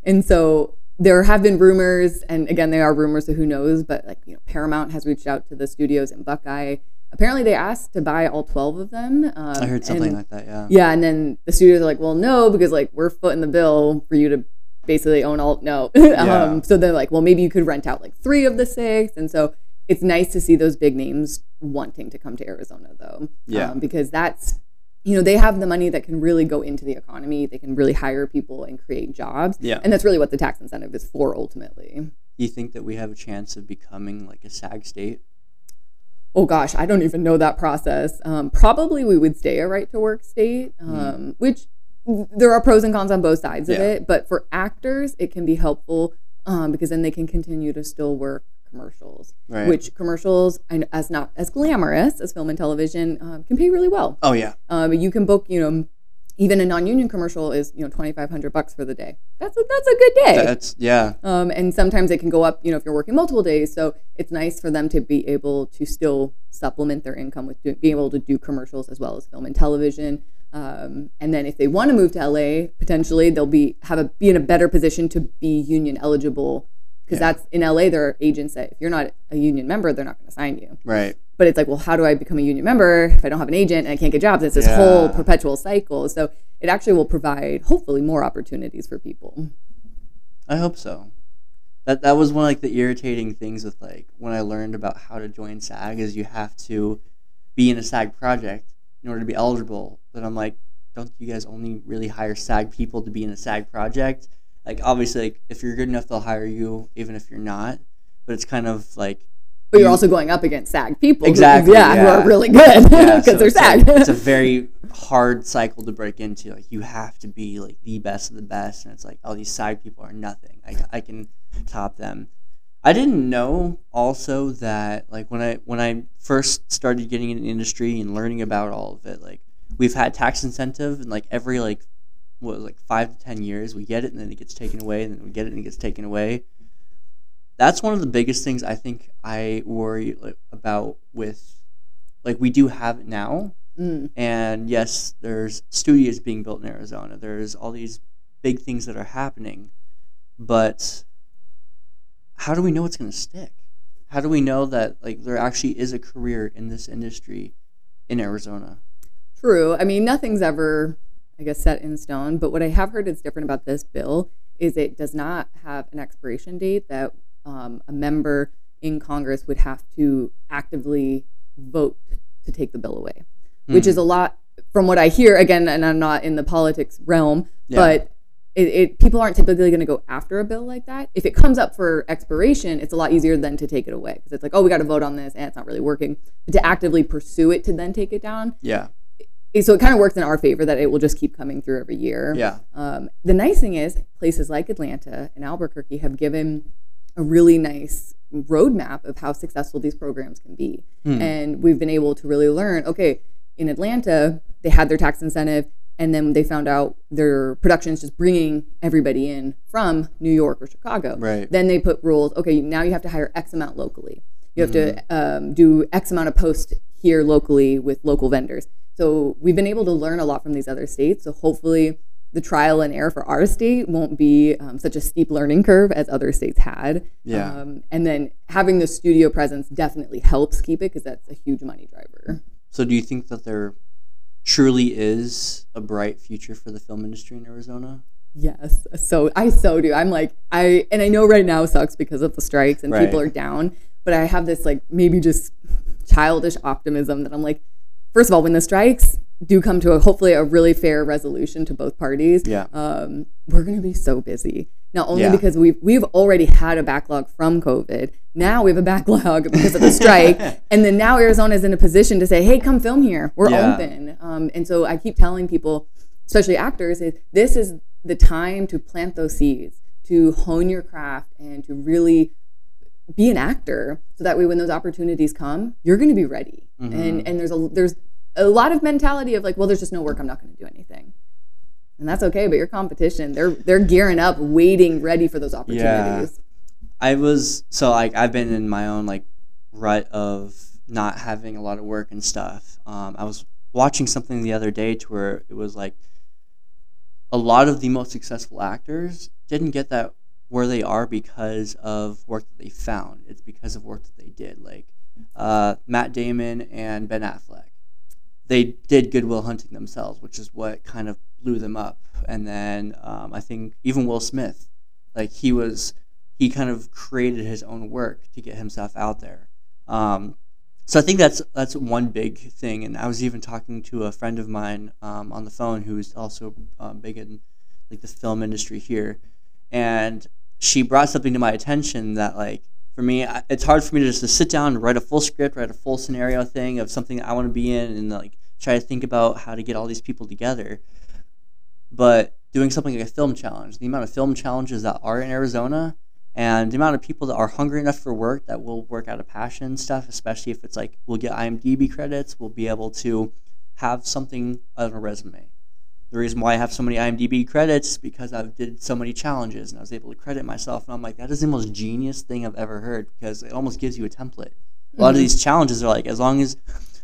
And so there have been rumors, and again, they are rumors, so who knows, but like, you know, Paramount has reached out to the studios in Buckeye. Apparently they asked to buy all 12 of them. I heard something like that, yeah. Yeah, and then the studios are like, well, no, because like we're footing the bill for you to basically own all, no. So they're like, well, maybe you could rent out like 3 of the 6. And so it's nice to see those big names wanting to come to Arizona though. Yeah. Because that's, you know, they have the money that can really go into the economy. They can really hire people and create jobs. Yeah. And that's really what the tax incentive is for ultimately. Do you think that we have a chance of becoming like a SAG state? Oh gosh, I don't even know that process. Probably we would stay a right to work state, which there are pros and cons on both sides of it. But for actors, it can be helpful because then they can continue to still work commercials, which commercials, and as not as glamorous as film and television, can pay really well. Oh yeah. You can book, you know, even a non-union commercial is, you know, $2,500 for the day. That's a good day. That's and sometimes it can go up, you know, if you're working multiple days. So it's nice for them to be able to still supplement their income with being able to do commercials as well as film and television. And then if they want to move to LA, potentially they'll be in a better position to be union eligible, because that's in LA. There are agents that if you're not a union member, they're not going to sign you. Right. But it's like, well, how do I become a union member if I don't have an agent and I can't get jobs? It's this whole perpetual cycle. So it actually will provide, hopefully, more opportunities for people. I hope so. That was one of like the irritating things with like when I learned about how to join SAG, is you have to be in a SAG project in order to be eligible. But I'm like, don't you guys only really hire SAG people to be in a SAG project? Like, obviously, like, if you're good enough, they'll hire you, even if you're not. But it's kind of like... But you're also going up against SAG people. Exactly. Who are really good because they're SAG. Like, it's a very hard cycle to break into. Like, you have to be like the best of the best, and it's like, oh, these SAG people are nothing. I can top them. I didn't know also that like when I first started getting into the industry and learning about all of it, like we've had tax incentive and like every like 5 to 10 years we get it and then it gets taken away and then we get it and it gets taken away. That's one of the biggest things I think I worry about with, like, we do have it now. And yes, there's studios being built in Arizona. There's all these big things that are happening. But how do we know it's going to stick? How do we know that, like, there actually is a career in this industry in Arizona? True. I mean, nothing's ever, I guess, set in stone. But what I have heard is different about this bill is it does not have an expiration date that a member in Congress would have to actively vote to take the bill away, which is a lot from what I hear, again, and I'm not in the politics realm, but people aren't typically going to go after a bill like that. If it comes up for expiration, it's a lot easier than to take it away, because it's like, oh, we got to vote on this and it's not really working. But to actively pursue it to then take it down. Yeah. So it kind of works in our favor that it will just keep coming through every year. Yeah. The nice thing is places like Atlanta and Albuquerque have given a really nice roadmap of how successful these programs can be. And we've been able to really learn, okay, in Atlanta, they had their tax incentive, and then they found out their production's just bringing everybody in from New York or Chicago. Right. Then they put rules, okay, now you have to hire X amount locally. You have to do X amount of posts here locally with local vendors. So we've been able to learn a lot from these other states. So hopefully the trial and error for our state won't be such a steep learning curve as other states had. Yeah. And then having the studio presence definitely helps keep it, because that's a huge money driver. So do you think that there truly is a bright future for the film industry in Arizona? Yes. So I do. I'm like, and I know right now sucks because of the strikes and right. people are down, but I have this like maybe just childish optimism that I'm like, first of all, when the strikes do come to hopefully a really fair resolution to both parties, yeah. We're going to be so busy. Not only yeah. because we've already had a backlog from COVID. Now we have a backlog because of the strike. And then now Arizona is in a position to say, hey, come film here. We're yeah. open. And so I keep telling people, especially actors, this is the time to plant those seeds, to hone your craft, and to really be an actor. So that way when those opportunities come, you're going to be ready. Mm-hmm. And there's a lot of mentality of like, well, there's just no work, I'm not going to do anything. And that's okay, but your competition, they're gearing up, waiting, ready for those opportunities. Yeah. I've been in my own like rut of not having a lot of work and stuff. I was watching something the other day to where it was like a lot of the most successful actors didn't get that where they are because of work that they found. It's because of work that they did. Like Matt Damon and Ben Affleck. They did Goodwill Hunting themselves, which is what kind of blew them up. And then I think even Will Smith, like he kind of created his own work to get himself out there. So I think that's one big thing. And I was even talking to a friend of mine on the phone who's also big in like the film industry here, and she brought something to my attention that like, for me, it's hard for me to just to sit down and write a full script, write a full scenario thing of something that I want to be in, and like try to think about how to get all these people together. But doing something like a film challenge, the amount of film challenges that are in Arizona, and the amount of people that are hungry enough for work that will work out of passion and stuff, especially if it's like we'll get IMDb credits, we'll be able to have something on a resume. The reason why I have so many IMDb credits is because I did so many challenges and I was able to credit myself. And I'm like, that is the most genius thing I've ever heard, because it almost gives you a template. Mm-hmm. A lot of these challenges are like, as long as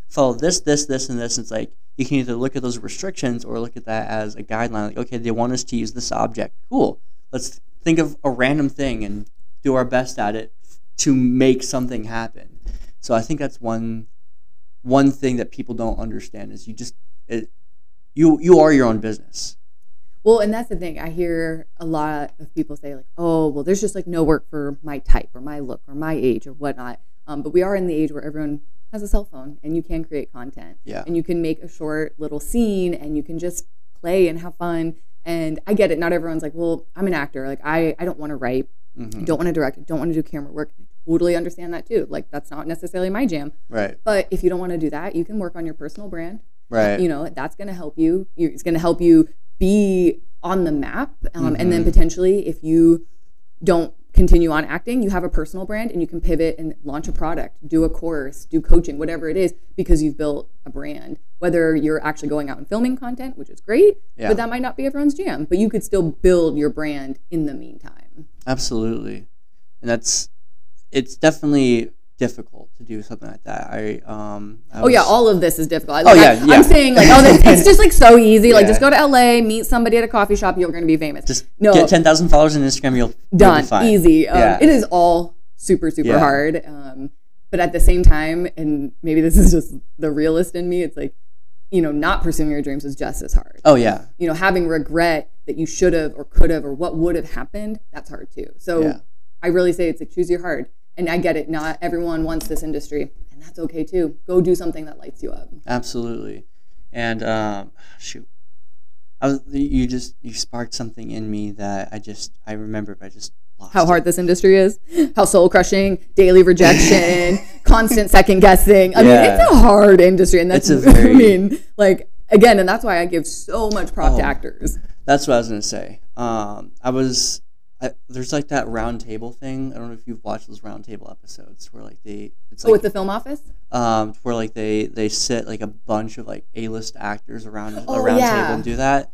follow this, this, this, and this, it's like you can either look at those restrictions or look at that as a guideline. Like, okay, they want us to use this object. Cool. Let's think of a random thing and do our best at it to make something happen. So I think that's one thing that people don't understand is you are your own business. Well, and that's the thing. I hear a lot of people say like, oh, well, there's just like no work for my type or my look or my age or whatnot. But we are in the age where everyone has a cell phone and you can create content. Yeah. And you can make a short little scene and you can just play and have fun. And I get it. Not everyone's like, well, I'm an actor. Like I don't want to write. Mm-hmm. I don't want to direct. I don't want to do camera work. I totally understand that too. Like that's not necessarily my jam. Right. But if you don't want to do that, you can work on your personal brand. Right. You know, that's going to help you. It's going to help you be on the map. Mm-hmm. And then potentially if you don't continue on acting, you have a personal brand and you can pivot and launch a product, do a course, do coaching, whatever it is, because you've built a brand, whether you're actually going out and filming content, which is great, yeah. but that might not be everyone's jam, but you could still build your brand in the meantime. Absolutely. And it's definitely difficult to do something like that. All of this is difficult. I'm saying like, oh, it's just like so easy. Yeah. Like just go to LA, meet somebody at a coffee shop, you're going to be famous. Just get 10,000 followers on Instagram, you'll be fine. Easy. Yeah. It is all super, super hard. But at the same time, and maybe this is just the realist in me, it's like, you know, not pursuing your dreams is just as hard. Oh yeah. You know, having regret that you should have or could have or what would have happened, that's hard too. So yeah. I really say it's like choose your heart. And I get it. Not everyone wants this industry, and that's okay too. Go do something that lights you up. Absolutely. And you sparked something in me that I remembered. I just lost how hard this industry is, how soul crushing, daily rejection, constant second guessing. I mean, it's a hard industry, and that's and that's why I give so much prop to actors. That's what I was gonna say. There's like that round table thing. I don't know if you've watched those round table episodes where like it's the film office? Where like they sit like a bunch of like A-list actors around a round table and do that.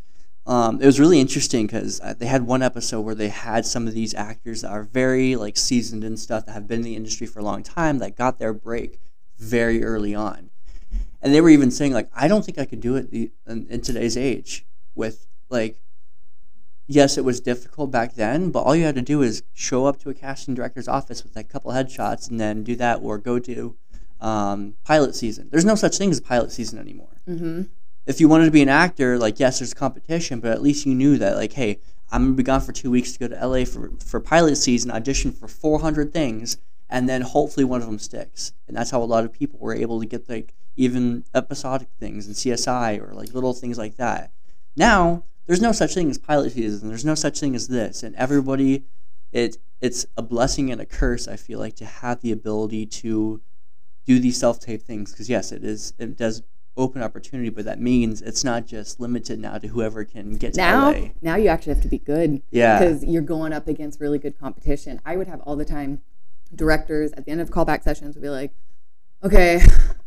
It was really interesting because they had one episode where they had some of these actors that are very like seasoned and stuff that have been in the industry for a long time that got their break very early on. And they were even saying like, I don't think I could do it in today's age with like yes, it was difficult back then, but all you had to do is show up to a casting director's office with a couple headshots and then do that, or go to pilot season. There's no such thing as pilot season anymore. Mm-hmm. If you wanted to be an actor, like, yes, there's competition, but at least you knew that, like, hey, I'm going to be gone for 2 weeks to go to LA for pilot season, audition for 400 things, and then hopefully one of them sticks. And that's how a lot of people were able to get, like, even episodic things in CSI or, like, little things like that. Now, there's no such thing as pilot season. There's no such thing as this. And everybody, it's a blessing and a curse, I feel like, to have the ability to do these self-tape things. Because, yes, it does open opportunity, but that means it's not just limited now to whoever can get to LA. Now you actually have to be good. Yeah. Because you're going up against really good competition. I would have all the time directors at the end of callback sessions would be like, okay,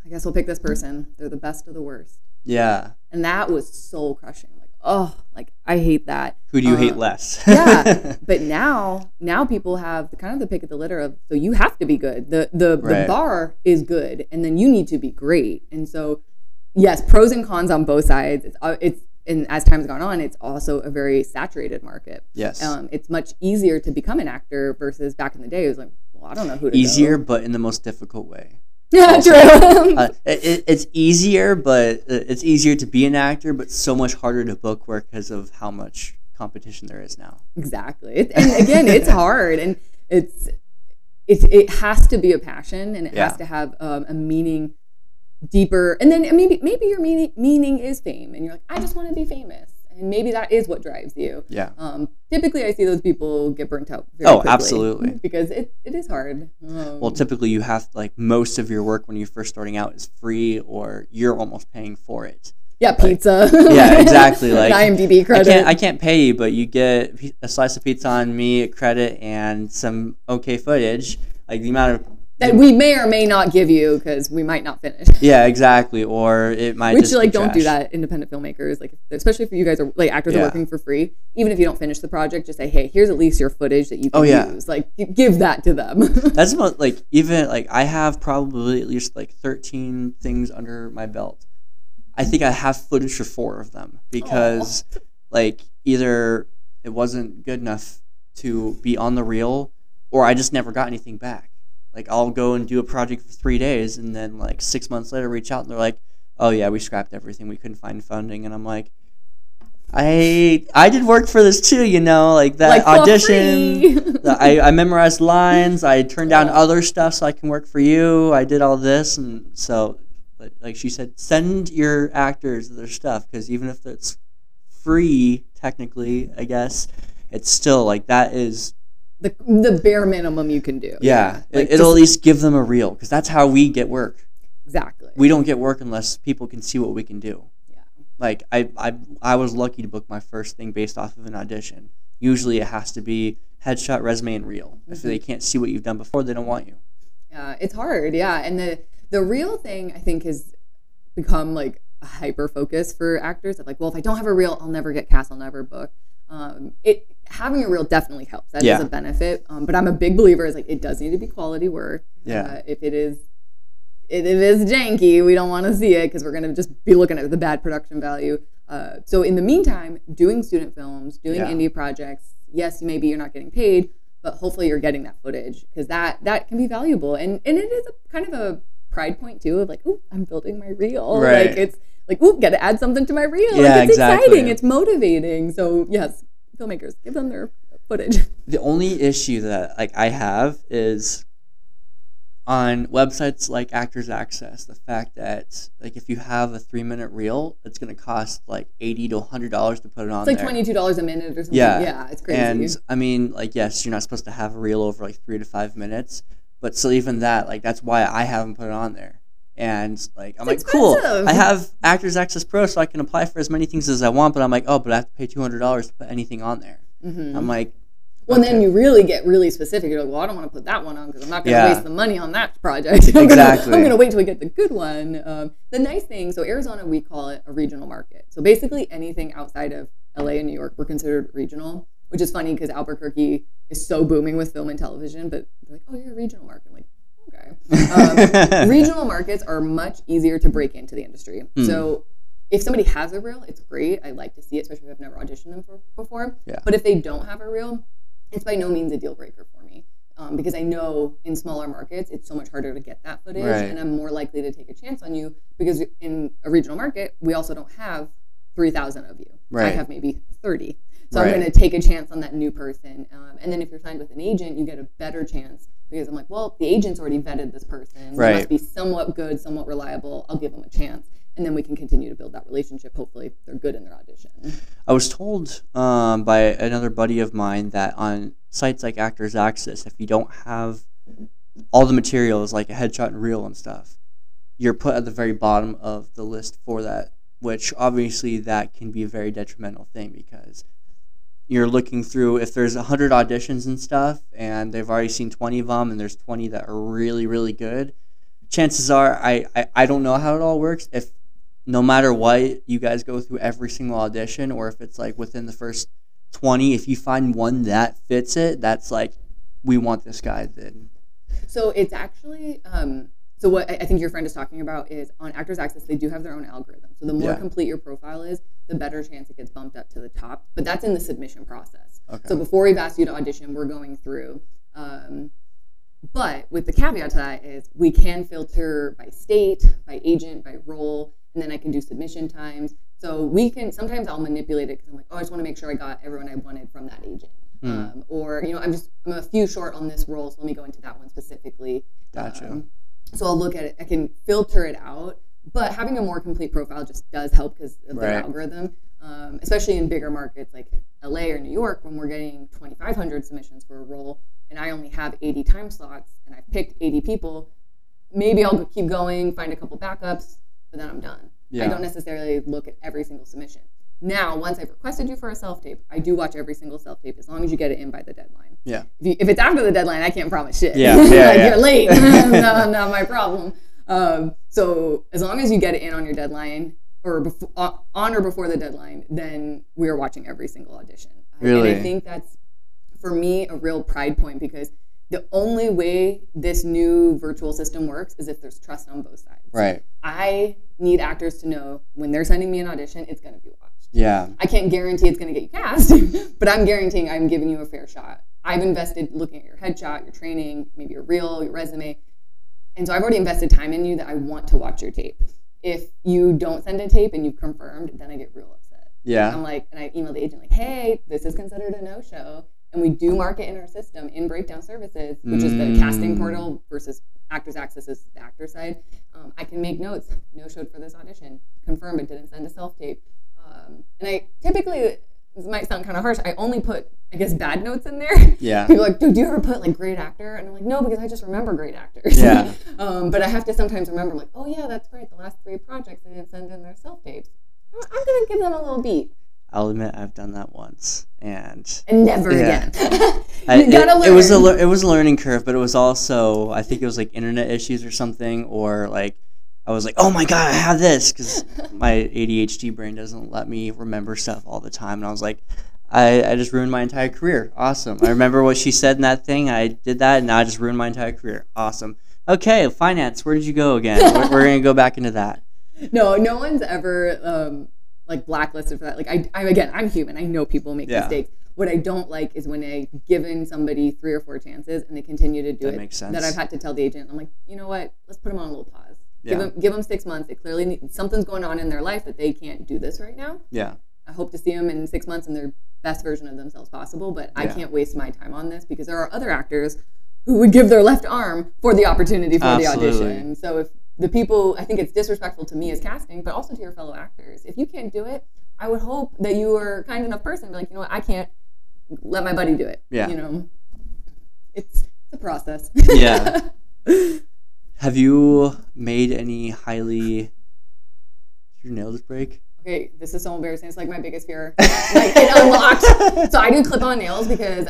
I guess we'll pick this person. They're the best of the worst. Yeah. And that was soul crushing. Like, oh, like, I hate that. Who do you hate less? Yeah. But now people have the pick of the litter of, so you have to be good. The bar is good, and then you need to be great. And so, yes, pros and cons on both sides. It's and as time's gone on, it's also a very saturated market. Yes. It's much easier to become an actor versus back in the day, it was like, well, I don't know who to Easier, but in the most difficult way. Yeah, true. It's easier, but it's easier to be an actor, but so much harder to book work because of how much competition there is now. Exactly. And again, it's hard, and it has to be a passion, and it has to have a meaning deeper, and then maybe your meaning is fame, and you're like, I just want to be famous, and maybe that is what drives you. Yeah. Typically, I see those people get burnt out very quickly. Absolutely. Because it is hard. Well, typically you have, like, most of your work when you're first starting out is free, or you're almost paying for it. Yeah, like, pizza. Yeah, exactly. Like, IMDb credit. I can't pay you, but you get a slice of pizza on me, a credit, and some okay footage. Like, the amount of that we may or may not give you because we might not finish. Yeah, exactly. Or it might just be trash. Don't do that, independent filmmakers. Like, especially if you guys are, like, actors are working for free. Even if you don't finish the project, just say, hey, here's at least your footage that you can use. Like, give that to them. That's about, like, even, like, I have probably at least, like, 13 things under my belt. I think I have footage for 4 of them because, like, either it wasn't good enough to be on the reel, or I just never got anything back. Like, I'll go and do a project for 3 days, and then, like, 6 months later, reach out, and they're like, oh, yeah, we scrapped everything. We couldn't find funding. And I'm like, I did work for this, too, you know? Like, that, like, audition. I memorized lines. I turned down other stuff so I can work for you. I did all this. And so, like she said, send your actors their stuff, because even if it's free, technically, I guess, it's still, like, that is the bare minimum you can do. Yeah. Like, it'll at least give them a reel, because that's how we get work. Exactly. We don't get work unless people can see what we can do. Yeah. Like, I was lucky to book my first thing based off of an audition. Usually it has to be headshot, resume, and reel. Mm-hmm. If they can't see what you've done before, they don't want you. Yeah, it's hard. Yeah. And the reel thing, I think, has become, like, a hyper focus for actors. Of, like, well, if I don't have a reel, I'll never get cast, I'll never book. Having a reel definitely helps. That is a benefit. But I'm a big believer is, like, it does need to be quality work. Yeah. If it is janky, we don't want to see it because we're going to just be looking at the bad production value. So in the meantime, doing student films, doing indie projects, yes, maybe you're not getting paid, but hopefully you're getting that footage, because that can be valuable. And it is kind of a pride point, too, of, like, oh, I'm building my reel. Right. Like, it's like, ooh, got to add something to my reel. Yeah, like, it's exciting. It's motivating. So, yes, filmmakers, give them their footage. The only issue that, like, I have is on websites like Actors Access, the fact that, like, if you have a 3-minute reel, it's going to cost, like, $80 to $100 to put it on there. It's like $22 a minute or something. Yeah. Yeah, it's crazy. And, I mean, like, yes, you're not supposed to have a reel over, like, 3 to 5 minutes. But still, even that, like, that's why I haven't put it on there. And, like, I'm like, cool, I have Actors Access Pro, so I can apply for as many things as I want. But I'm like, oh, but I have to pay $200 to put anything on there. Mm-hmm. I'm like, well, okay. Then you really get really specific. You're like, well, I don't want to put that one on because I'm not going to waste the money on that project. I'm going to wait till we get the good one. The nice thing, so Arizona, we call it a regional market. So basically anything outside of LA and New York, we're considered regional, which is funny because Albuquerque is so booming with film and television. But they're like, oh, you're a regional market. I'm like, okay. Regional markets are much easier to break into the industry. Mm. So if somebody has a reel, it's great. I like to see it, especially if I've never auditioned them before. Yeah. But if they don't have a reel, it's by no means a deal breaker for me. Because I know in smaller markets, it's so much harder to get that footage, right. And I'm more likely to take a chance on you because in a regional market, we also don't have 3,000 of you. Right. I have maybe 30. So right. I'm going to take a chance on that new person. And then if you're signed with an agent, you get a better chance because I'm like, well, the agent's already vetted this person. Right. They must be somewhat good, somewhat reliable. I'll give them a chance. And then we can continue to build that relationship. Hopefully, they're good in their audition. I was told by another buddy of mine that on sites like Actors Access, if you don't have all the materials, like a headshot and reel and stuff, you're put at the very bottom of the list for that, which obviously that can be a very detrimental thing because you're looking through, if there's 100 auditions and stuff, and they've already seen 20 of them, and there's 20 that are really, really good, chances are, I don't know how it all works, if no matter what, you guys go through every single audition, or if it's like within the first 20, if you find one that fits it, that's like, we want this guy then. So it's actually, so what I think your friend is talking about is on Actors Access, they do have their own algorithm. So the more complete your profile is, the better chance it gets bumped up to the top. But that's in the submission process. Okay. So before we've asked you to audition, we're going through. But with the caveat to that is we can filter by state, by agent, by role, and then I can do submission times. So we can, sometimes I'll manipulate it because I'm like, oh, I just want to make sure I got everyone I wanted from that agent. Or, you know, I'm a few short on this role, so let me go into that one specifically. Gotcha. So I'll look at it, I can filter it out, but having a more complete profile just does help because of the algorithm, especially in bigger markets like LA or New York when we're getting 2,500 submissions for a role and I only have 80 time slots and I've picked 80 people, maybe I'll keep going, find a couple backups, but then I'm done. Yeah. I don't necessarily look at every single submission. Now, once I've requested you for a self-tape, I do watch every single self-tape as long as you get it in by the deadline. Yeah. If it's after the deadline, I can't promise shit. Yeah. You're late. Not my problem. So as long as you get it in on your deadline or on or before the deadline, then we're watching every single audition. Really? And I think that's, for me, a real pride point because the only way this new virtual system works is if there's trust on both sides. Right. I need actors to know when they're sending me an audition, it's going to be watched. Yeah. I can't guarantee it's going to get you cast, but I'm guaranteeing I'm giving you a fair shot. I've invested looking at your headshot, your training, maybe your reel, your resume. And so I've already invested time in you that I want to watch your tape. If you don't send a tape and you've confirmed, then I get real upset. Yeah. I'm like, and I email the agent like, hey, this is considered a no-show. And we do market in our system in Breakdown Services, which is the casting portal versus Actors Access is the actor side. I can make notes. No showed for this audition. Confirm it didn't send a self-tape. And I typically, this might sound kind of harsh, I only put, I guess, bad notes in there. Yeah. People are like, dude, do you ever put like great actor? And I'm like, no, because I just remember great actors. Yeah. But I have to sometimes remember, like, oh yeah, that's right. The last 3 projects they didn't send in their self-tapes. I'm going to give them a little beat. I'll admit I've done that once, and never again. You gotta learn. It was a learning curve, but it was also, I think it was like internet issues or something, or like I was like, oh my god, I have this because my ADHD brain doesn't let me remember stuff all the time, and I was like, I just ruined my entire career. Awesome. I remember what she said in that thing. I did that, and now I just ruined my entire career. Awesome. Okay, finance. Where did you go again? We're gonna go back into that. No one's ever. Like blacklisted for that. Like I'm human. I know people make mistakes. What I don't like is when I've given somebody 3 or 4 chances and they continue to do it. That makes sense. That I've had to tell the agent. I'm like, you know what? Let's put them on a little pause. Yeah. Give them 6 months. It clearly something's going on in their life that they can't do this right now. Yeah. I hope to see them in 6 months in their best version of themselves possible. But I can't waste my time on this because there are other actors who would give their left arm for the opportunity for the audition. So if the people, I think it's disrespectful to me as casting, but also to your fellow actors. If you can't do it, I would hope that you are a kind enough person to be like, you know what, I can't let my buddy do it. Yeah. You know, it's a process. Yeah. Have you made any highly... Did your nails break? Okay, this is so embarrassing. It's like my biggest fear. Like it unlocked. So I do clip-on nails because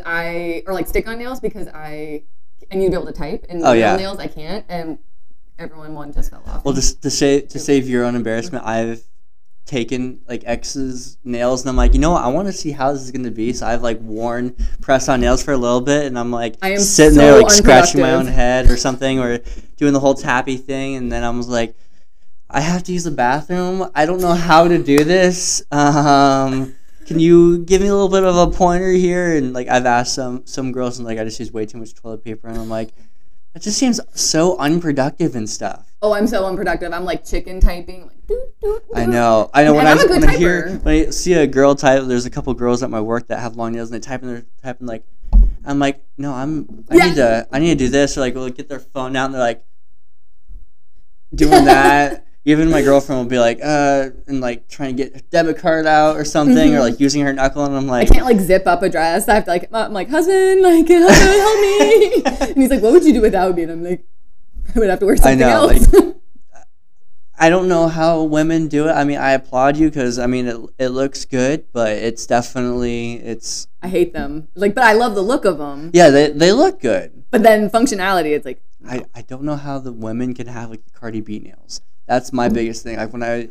stick-on nails because I need to be able to type. And nails, I can't. And... Everyone, one just fell off. Well, just to save your own embarrassment, I've taken like X's nails and I'm like, you know what? I want to see how this is going to be. So I've like worn press-on nails for a little bit and I'm like sitting so there like scratching my own head or something or doing the whole tappy thing. And then I was like, I have to use the bathroom. I don't know how to do this. Can you give me a little bit of a pointer here? And like, I've asked some girls, and like, I just use way too much toilet paper, and I'm like, that just seems so unproductive and stuff. Oh, I'm so unproductive. I'm like chicken typing. Like, doo, doo, doo. I know. I know. When I see a girl type, there's a couple girls at my work that have long nails, and they type, and they're typing like, I'm like, no, I need to do this, or like, we'll get their phone out, and they're like doing that. Even my girlfriend will be like, and like trying to get her debit card out or something, or like using her knuckle, and I'm like, I can't like zip up a dress. I have to like, I'm like, husband, like, help me. And he's like, what would you do without me? And I'm like, I would have to wear something else. Like, I don't know how women do it. I mean, I applaud you because I mean, it looks good, but it's definitely, it's. I hate them. Like, but I love the look of them. Yeah, they look good. But then functionality, it's like. No. I don't know how the women can have like the Cardi B nails. That's my biggest thing. Like when I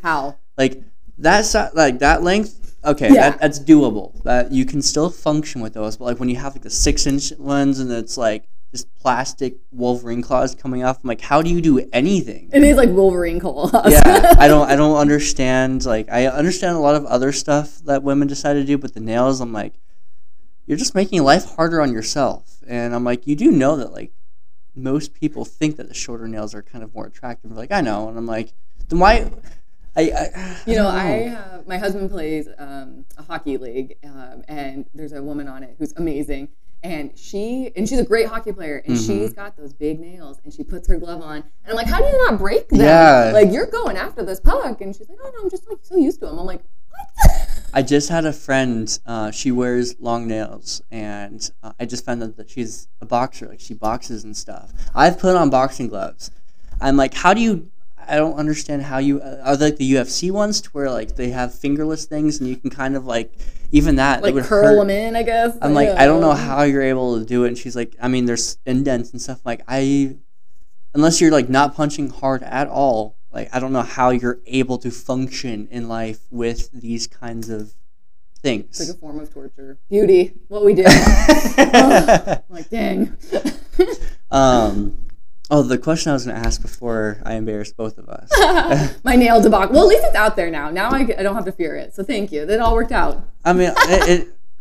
that length. Okay, yeah. that's doable. That you can still function with those. But like when you have like the 6-inch ones and it's like just plastic Wolverine claws coming off. I'm like, how do you do anything? It is like Wolverine claws. Yeah, I don't understand. Like I understand a lot of other stuff that women decide to do, but the nails, I'm like, you're just making life harder on yourself. And I'm like, you do know that like. Most people think that the shorter nails are kind of more attractive. Like I know, and I'm like, then why? My husband plays a hockey league, and there's a woman on it who's amazing, and she's a great hockey player, and she's got those big nails, and she puts her glove on, and I'm like, how do you not break them? Yeah. Like you're going after this puck, and she's like, oh no, I'm just like so used to them. I'm like, what? I just had a friend, she wears long nails, and I just found out that she's a boxer, like she boxes and stuff. I've put on boxing gloves. I'm like, I don't understand how you, are they like the UFC ones to where like they have fingerless things and you can kind of like, even that. Like curl them in, I guess. I'm like, I don't know how you're able to do it. And she's like, I mean, there's indents and stuff. Like unless you're like not punching hard at all, like, I don't know how you're able to function in life with these kinds of things. It's like a form of torture. Beauty, what we do. Oh, like, dang. The question I was going to ask before I embarrassed both of us. My nail debacle. Well, at least it's out there now. Now I don't have to fear it. So thank you. That all worked out. I mean,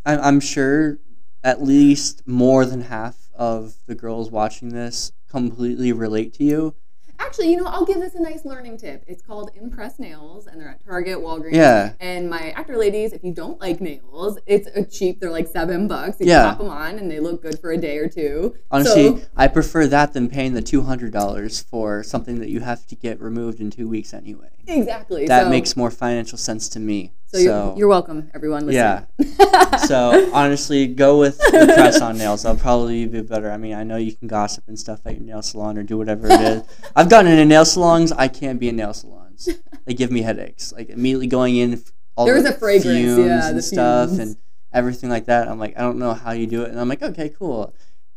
I'm sure at least more than half of the girls watching this completely relate to you. Actually, you know, I'll give this a nice learning tip. It's called Impress Nails, and they're at Target, Walgreens. Yeah. And my actor ladies, if you don't like nails, it's cheap. They're like $7. You can pop them on, and they look good for a day or two. Honestly, I prefer that than paying the $200 for something that you have to get removed in 2 weeks anyway. Exactly. That makes more financial sense to me. So you're welcome, everyone listening. Yeah. So honestly, go with the press on nails. That'll probably be better. I mean, I know you can gossip and stuff at your nail salon or do whatever it is. I've gotten into nail salons. I can't be in nail salons. They give me headaches. Like immediately going in, all there was a fragrance, fumes. And everything like that. I'm like, I don't know how you do it. And I'm like, okay, cool.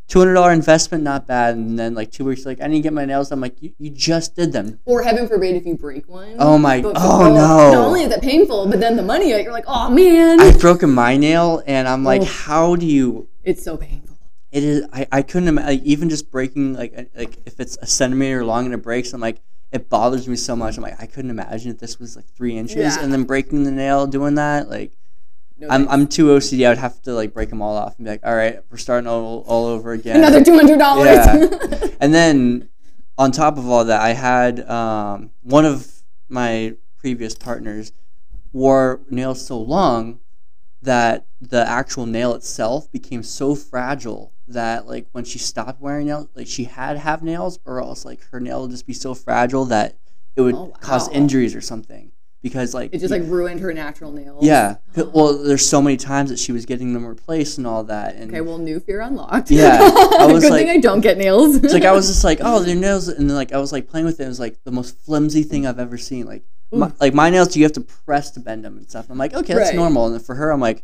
$200 investment, not bad. And then like 2 weeks, like I need to get my nails. I'm like, you just did them. Or heaven forbid if you break one. Oh my! No! Not only is it painful, but then the money. You're like, oh man. I've broken my nail, and I'm like, how do you? It's so painful. It is. I couldn't imagine, like, even just breaking like if it's a centimeter long and it breaks. I'm like, it bothers me so much. I'm like, I couldn't imagine if this was like 3 inches and then breaking the nail doing that like. No, I'm too OCD. I would have to like break them all off and be like, all right, we're starting all over again. Another $200. Yeah. And then on top of all that, I had one of my previous partners wore nails so long that the actual nail itself became so fragile that like when she stopped wearing nails, like she had to have nails or else like her nail would just be so fragile that it would cause injuries or something. Because like it just like ruined her natural nails. Yeah. Well, there's so many times that she was getting them replaced and all that. And okay, well, new fear unlocked. Yeah. I was good thing I don't get nails. It's like I was just like, oh, their nails, and then like I was like playing with it. It was like the most flimsy thing I've ever seen. Like, my nails, you have to press to bend them and stuff. I'm like, okay, that's normal. And then for her, I'm like,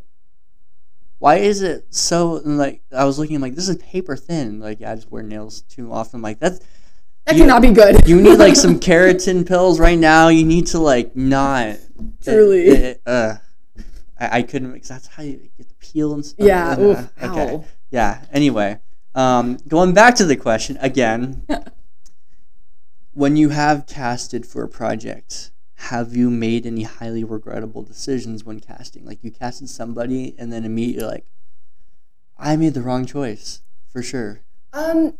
why is it so? And like I was looking, I'm like, this is paper thin. Like I just wear nails too often. I'm like that's. That cannot be good. You need, like, some keratin pills right now. You need to, like, not. Truly. I couldn't, because that's how you get the peel and stuff. Yeah. Okay. Yeah. Anyway, going back to the question again, When you have casted for a project, have you made any highly regrettable decisions when casting? Like, you casted somebody and then immediately like, I made the wrong choice for sure.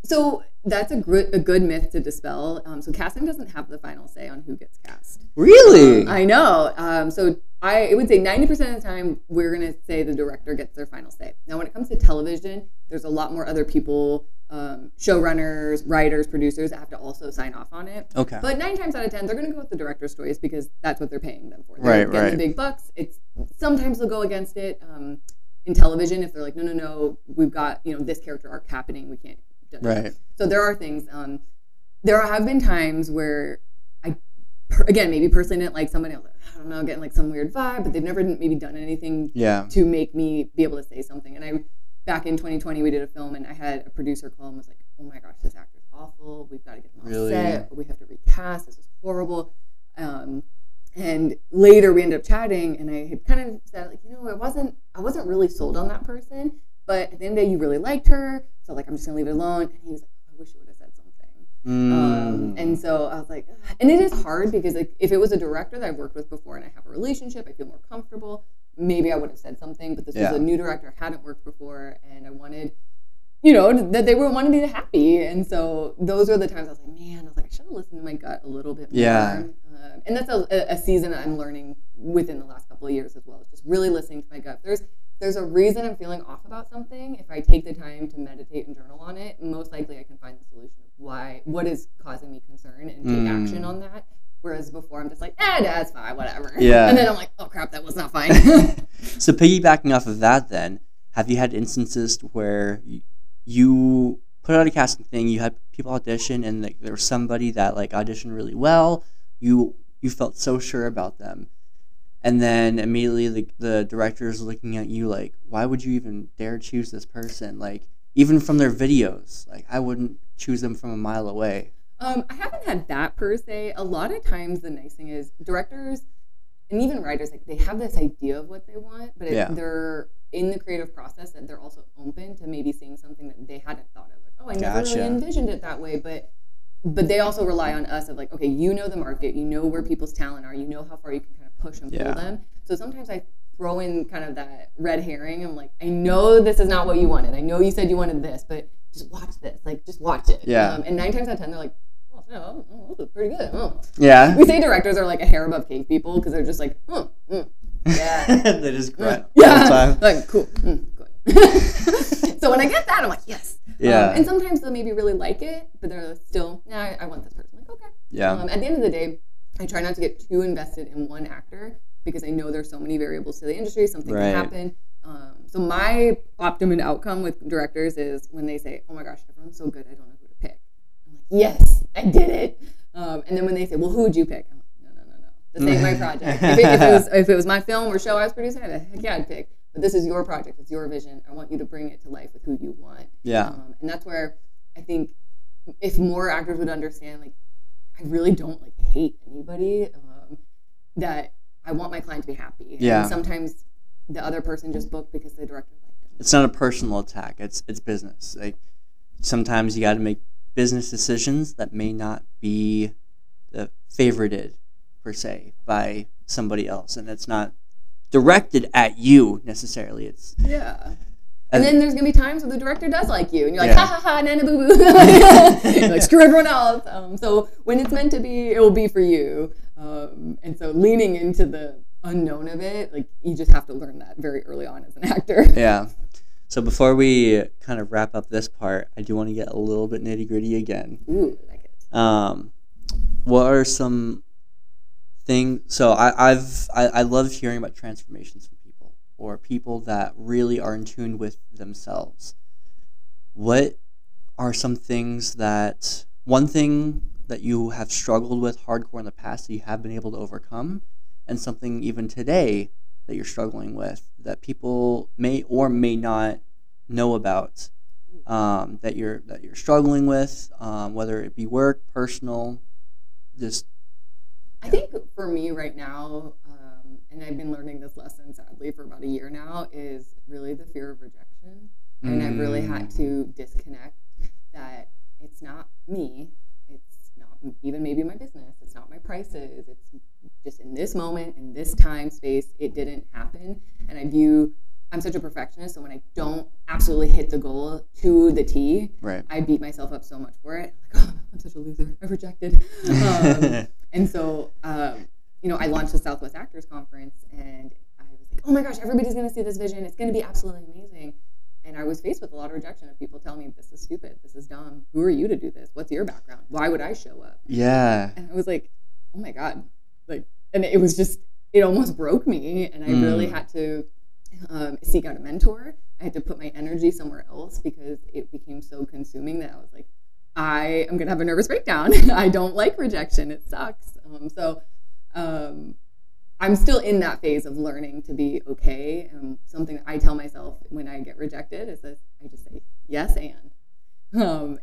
So that's a good myth to dispel. So casting doesn't have the final say on who gets cast. Really? I know. So I would say 90% of the time we're going to say the director gets their final say. Now when it comes to television, there's a lot more other people, showrunners, writers, producers that have to also sign off on it. Okay. But 9 times out of 10, they're going to go with the director's choice because that's what they're paying them for. They're getting the big bucks. Sometimes they'll go against it. In television, if they're like, no, we've got, this character arc happening, we can't do that. Right. So there are things. There have been times where I maybe personally didn't like somebody else. I don't know, getting like some weird vibe, but they've never maybe done anything to make me be able to say something. And back in 2020, we did a film, and I had a producer call and was like, oh my gosh, this actor's awful. We've got to get them off set. We have to recast. This is horrible. And later we ended up chatting, and I had kind of said, like, I wasn't really sold on that person, but at the end of the day, you really liked her, so like, I'm just gonna leave it alone. And he was like, I wish you would have said something. And so I was like, ugh. And it is hard because like, if it was a director that I've worked with before and I have a relationship, I feel more comfortable. Maybe I would have said something, but this was a new director, I hadn't worked before, and I wanted, that they wanted me to be happy. And so those are the times I was like, I should have listened to my gut a little bit more. Yeah. And that's a season that I'm learning within the last couple of years as well. It's just really listening to my gut. There's a reason I'm feeling off about something. If I take the time to meditate and journal on it, most likely I can find the solution of what is causing me concern and take action on that. Whereas before I'm just like, that's fine, whatever. Yeah. And then I'm like, oh crap, that was not fine. So piggybacking off of that then, have you had instances where you put out a casting thing, you had people audition, and there was somebody that like auditioned really well, you felt so sure about them, and then immediately the director is looking at you like, why would you even dare choose this person? Like, even from their videos, like, I wouldn't choose them from a mile away. I haven't had that per se. A lot of times the nice thing is directors and even writers, like, they have this idea of what they want, but they're in the creative process that they're also open to maybe seeing something that they hadn't thought of. Like, oh, I never really envisioned it that way, but they also rely on us of like, okay, the market, where people's talent are, how far you can kind of push and pull them. So sometimes I throw in kind of that red herring. I'm like, I know this is not what you wanted. I know you said you wanted this, but just watch this. Like, just watch it. Yeah. And 9 times out of 10, they're like, oh, no, this is pretty good. Oh. Yeah. We say directors are like a hair above cake people because they're just like, yeah. They just grunt all the time. Like, cool. Good. So when I get that, I'm like, yes. Yeah. And sometimes they'll maybe really like it, but they're still, I want this person. Like, okay. Yeah. At the end of the day, I try not to get too invested in one actor because I know there's so many variables to the industry. Something can happen. So my optimum outcome with directors is when they say, oh my gosh, everyone's so good, I don't know who to pick. I'm like, yes, I did it. And then when they say, well, who would you pick? I'm like, no. This ain't my project. If it was my film or show I was producing, I'd pick. But this is your project, it's your vision. I want you to bring it to life with who you want. Yeah. And that's where I think if more actors would understand, like, I really don't like hate anybody, that I want my client to be happy. Yeah. And sometimes the other person just booked because the director liked them. It's not a personal attack, it's business. Like, sometimes you got to make business decisions that may not be the favorited per se by somebody else, and it's not directed at you necessarily. It's and then there's gonna be times where the director does like you and you're like, ha ha ha, nana boo boo. Like, screw everyone else. So when it's meant to be, it will be for you. And so leaning into the unknown of it, like, you just have to learn that very early on as an actor. Yeah. So before we kind of wrap up this part, I do want to get a little bit nitty gritty again. Ooh, I like it. What are some things? So I love hearing about transformations from people, or people that really are in tune with themselves. What are some things one thing that you have struggled with hardcore in the past that you have been able to overcome, and something even today that you're struggling with that people may or may not know about, that you're struggling with, whether it be work, personal, just. I think for me right now, and I've been learning this lesson sadly for about a year now, is really the fear of rejection. And I've really had to disconnect that it's not me, it's not even maybe my business. It's not my prices. It's just in this moment, in this time space, it didn't happen. And I'm such a perfectionist, so when I don't absolutely hit the goal to the T, right, I beat myself up so much for it. Like, oh, I'm such a loser. I'm rejected. And so, you know, I launched the Southwest Actors Conference, and I was like, oh my gosh, everybody's going to see this vision. It's going to be absolutely amazing. And I was faced with a lot of rejection of people telling me, this is stupid, this is dumb, who are you to do this? What's your background? Why would I show up? Yeah. And I was like, oh my God. Like, and it was just, it almost broke me. And I really had to seek out a mentor. I had to put my energy somewhere else because it became so consuming that I was like, I am going to have a nervous breakdown. I don't like rejection. It sucks. I'm still in that phase of learning to be okay. Something that I tell myself when I get rejected is that I just say, yes, and.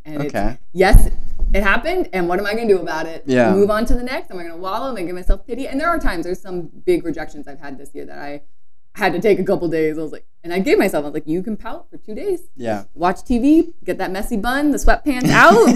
It's, yes, it happened, and what am I going to do about it? Yeah. Move on to the next? Am I going to wallow? Am I going to give myself pity? And there are times, there's some big rejections I've had this year that I had to take a couple days. I was like, and I gave myself, I was like, you can pout for 2 days. Yeah. Watch TV, get that messy bun, the sweatpants out.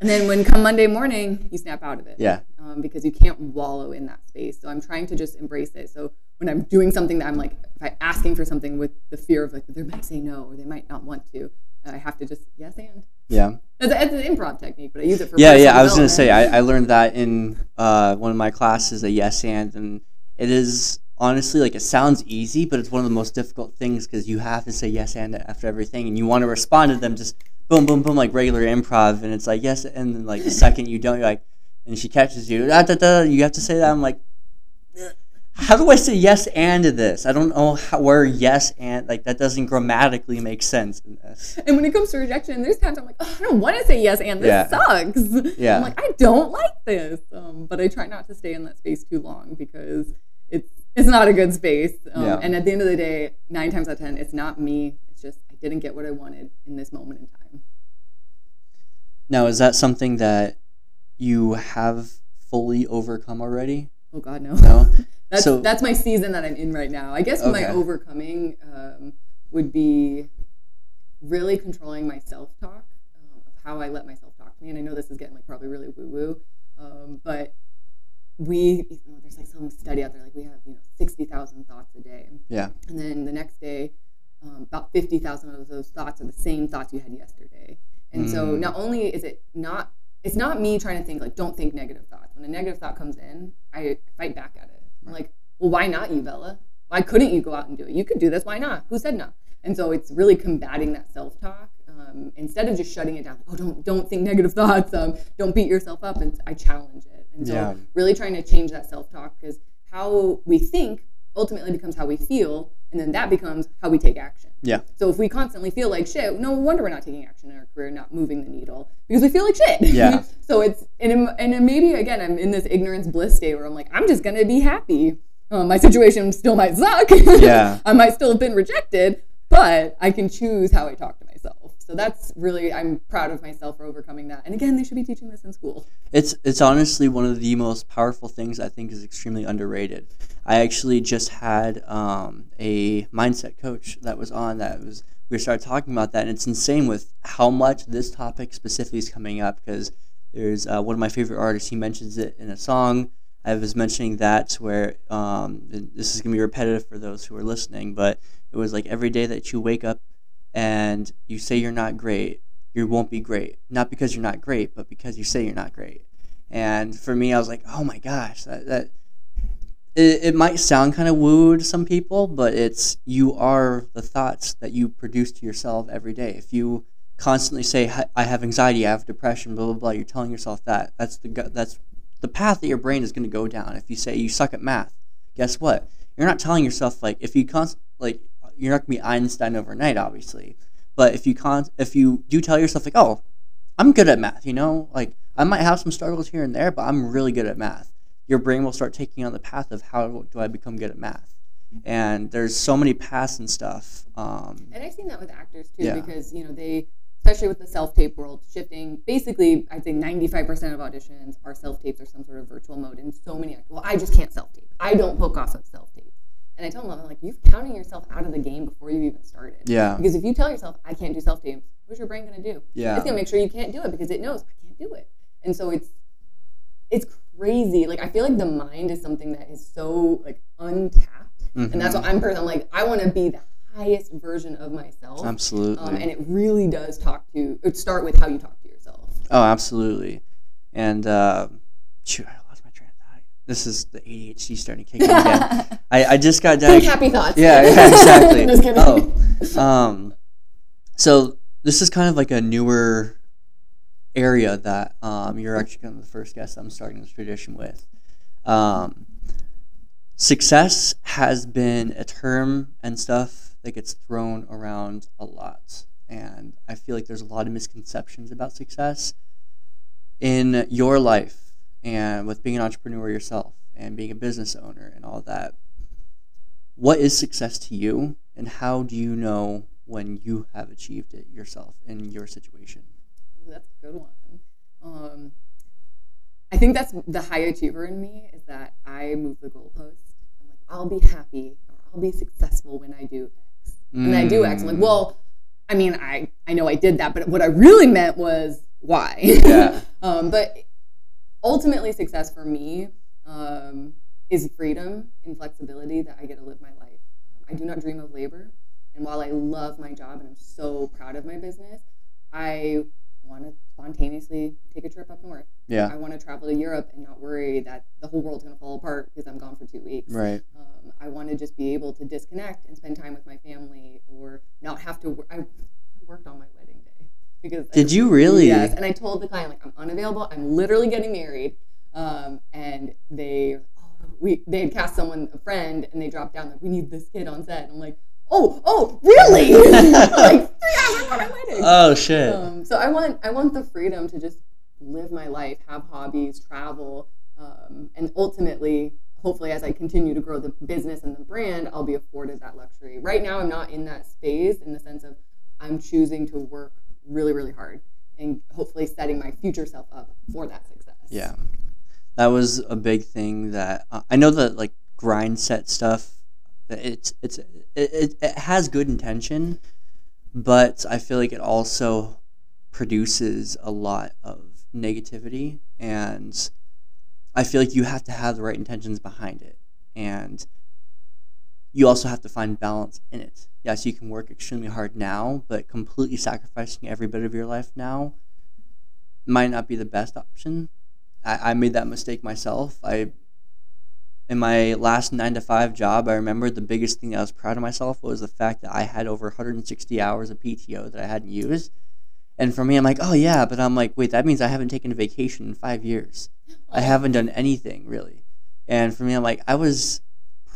And then when come Monday morning, you snap out of it. Yeah. Because you can't wallow in that space. So I'm trying to just embrace it. So when I'm doing something that I'm like, if I'm asking for something with the fear of like, they might say no, or they might not want to, I have to just, yes, and. Yeah. It's an improv technique, but I use it for personal development. I was going to say, I learned that in one of my classes, a yes, and it is... Honestly, like, it sounds easy, but it's one of the most difficult things because you have to say yes and after everything, and you want to respond to them just boom, boom, boom, like regular improv, and it's like yes, and then like the second you don't, you're like, and she catches you, da, da, da, you have to say that. I'm like, how do I say yes and to this? I don't know where yes and, like, that doesn't grammatically make sense in this. And when it comes to rejection, there's times I'm like, oh, I don't want to say yes and, this sucks. Yeah. I'm like, I don't like this. But I try not to stay in that space too long because it's not a good space. And at the end of the day, 9 times out of 10, it's not me. It's just I didn't get what I wanted in this moment in time. Now, is that something that you have fully overcome already? Oh, God, no. No? That's my season that I'm in right now. I guess my overcoming would be really controlling my self-talk, of how I let myself talk to me. And I know this is getting like probably really woo-woo, but... there's like some study out there, like we have, 60,000 thoughts a day. Yeah. And then the next day, about 50,000 of those thoughts are the same thoughts you had yesterday. And so not only is it not, it's not me trying to think like, don't think negative thoughts. When a negative thought comes in, I fight back at it. I'm like, well, why not you, Bella? Why couldn't you go out and do it? You could do this. Why not? Who said no? And so it's really combating that self-talk. Instead of just shutting it down, like, oh, don't think negative thoughts. Don't beat yourself up. And I challenge it. And so really trying to change that self-talk, because how we think ultimately becomes how we feel, and then that becomes how we take action. Yeah. So if we constantly feel like shit, no wonder we're not taking action in our career, not moving the needle, because we feel like shit. Yeah. So it's, and maybe, again, I'm in this ignorance bliss state where I'm like, I'm just going to be happy. My situation still might suck. Yeah. I might still have been rejected, but I can choose how I talk to myself. So that's really, I'm proud of myself for overcoming that. And again, they should be teaching this in school. It's honestly one of the most powerful things I think is extremely underrated. I actually just had a mindset coach that was on that. We started talking about that, and it's insane with how much this topic specifically is coming up, because there's one of my favorite artists, he mentions it in a song. I was mentioning that where, this is going to be repetitive for those who are listening, but it was like every day that you wake up and you say you're not great, you won't be great. Not because you're not great, but because you say you're not great. And for me, I was like, oh my gosh, it might sound kind of woo to some people, but it's, you are the thoughts that you produce to yourself every day. If you constantly say, I have anxiety, I have depression, blah, blah, blah, you're telling yourself that. That's the path that your brain is going to go down. If you say you suck at math, guess what? You're not telling yourself, like, if you you're not going to be Einstein overnight, obviously. But if you do tell yourself, like, oh, I'm good at math, Like, I might have some struggles here and there, but I'm really good at math. Your brain will start taking on the path of how do I become good at math. And there's so many paths and stuff. And I've seen that with actors, too, because, they, especially with the self-tape world, shifting. Basically, I'd say 95% of auditions are self-tapes or some sort of virtual mode. And so many actors, well, I just can't self-tape. I don't book off of self-tape. And I tell them, I'm like, you're counting yourself out of the game before you even started. Yeah. Because if you tell yourself, I can't do self-tapes, what's your brain going to do? Yeah. It's going to make sure you can't do it because it knows I can't do it. And so it's it's crazy. Like, I feel like the mind is something that is so, like, untapped. Mm-hmm. And that's what I'm like, I want to be the highest version of myself. Absolutely. And it really does start with how you talk to yourself. Oh, absolutely. And, shoot, I lost my train of thought. This is the ADHD starting to kick in again. I just got diagnosed. Think happy thoughts. Yeah, exactly. Just kidding. Oh. So this is kind of like a newer area that you're actually kind of the first guest I'm starting this tradition with. Success has been a term and stuff that gets thrown around a lot. And I feel like there's a lot of misconceptions about success in your life and with being an entrepreneur yourself and being a business owner and all that. What is success to you, and how do you know when you have achieved it yourself in your situation? That's a good one. I think that's the high achiever in me, is that I move the goalpost. I'm like, I'll be happy or I'll be successful when I do X. And I do X. I'm like, well, I mean, I know I did that, but what I really meant was why. Yeah. But ultimately, success for me is freedom and flexibility that I get to live my life. I do not dream of labor. And while I love my job and I'm so proud of my business, I want to spontaneously take a trip up north. Yeah. I want to travel to Europe and not worry that the whole world's going to fall apart because I'm gone for 2 weeks. Right. I want to just be able to disconnect and spend time with my family, or not have to I worked on my wedding day. Because did you really? Yes. And I told the client, like, I'm unavailable. I'm literally getting married. And they had cast someone, a friend, and they dropped down, like, we need this kid on set. And I'm like, oh, really? Like, 3 hours before my wedding. Oh, shit. So I want the freedom to just live my life, have hobbies, travel, and ultimately, hopefully, as I continue to grow the business and the brand, I'll be afforded that luxury. Right now, I'm not in that space, in the sense of I'm choosing to work really, really hard and hopefully setting my future self up for that success. Yeah. That was a big thing that I know that, like, grind set stuff, it has good intention, but I feel like it also produces a lot of negativity, and I feel like you have to have the right intentions behind it, and you also have to find balance in it. Yes, you can work extremely hard now, but completely sacrificing every bit of your life now might not be the best option. I made that mistake myself. In my last 9-to-5 job, I remember the biggest thing that I was proud of myself was the fact that I had over 160 hours of PTO that I hadn't used. And for me, I'm like, oh yeah, but I'm like, wait, that means I haven't taken a vacation in 5 years. I haven't done anything really. And for me, I'm like, I was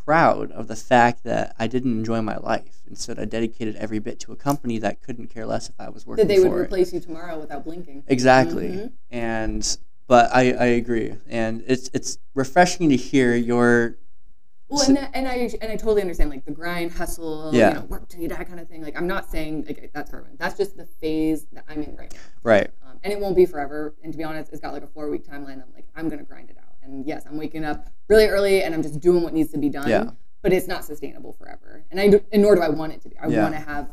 proud of the fact that I didn't enjoy my life. Instead, I dedicated every bit to a company that couldn't care less if I was working for it. That they would replace you tomorrow without blinking. Exactly. Mm-hmm. And... But I agree, and it's refreshing to hear your. Well, and I totally understand, like, the grind, hustle, yeah, you know, work till you die kind of thing. Like, I'm not saying, like, that's perfect. That's just the phase that I'm in right now. Right. And it won't be forever. And to be honest, it's got like a 4-week timeline. I'm like, I'm gonna grind it out. And yes, I'm waking up really early, and I'm just doing what needs to be done. Yeah. But it's not sustainable forever, and nor do I want it to be. I want to have,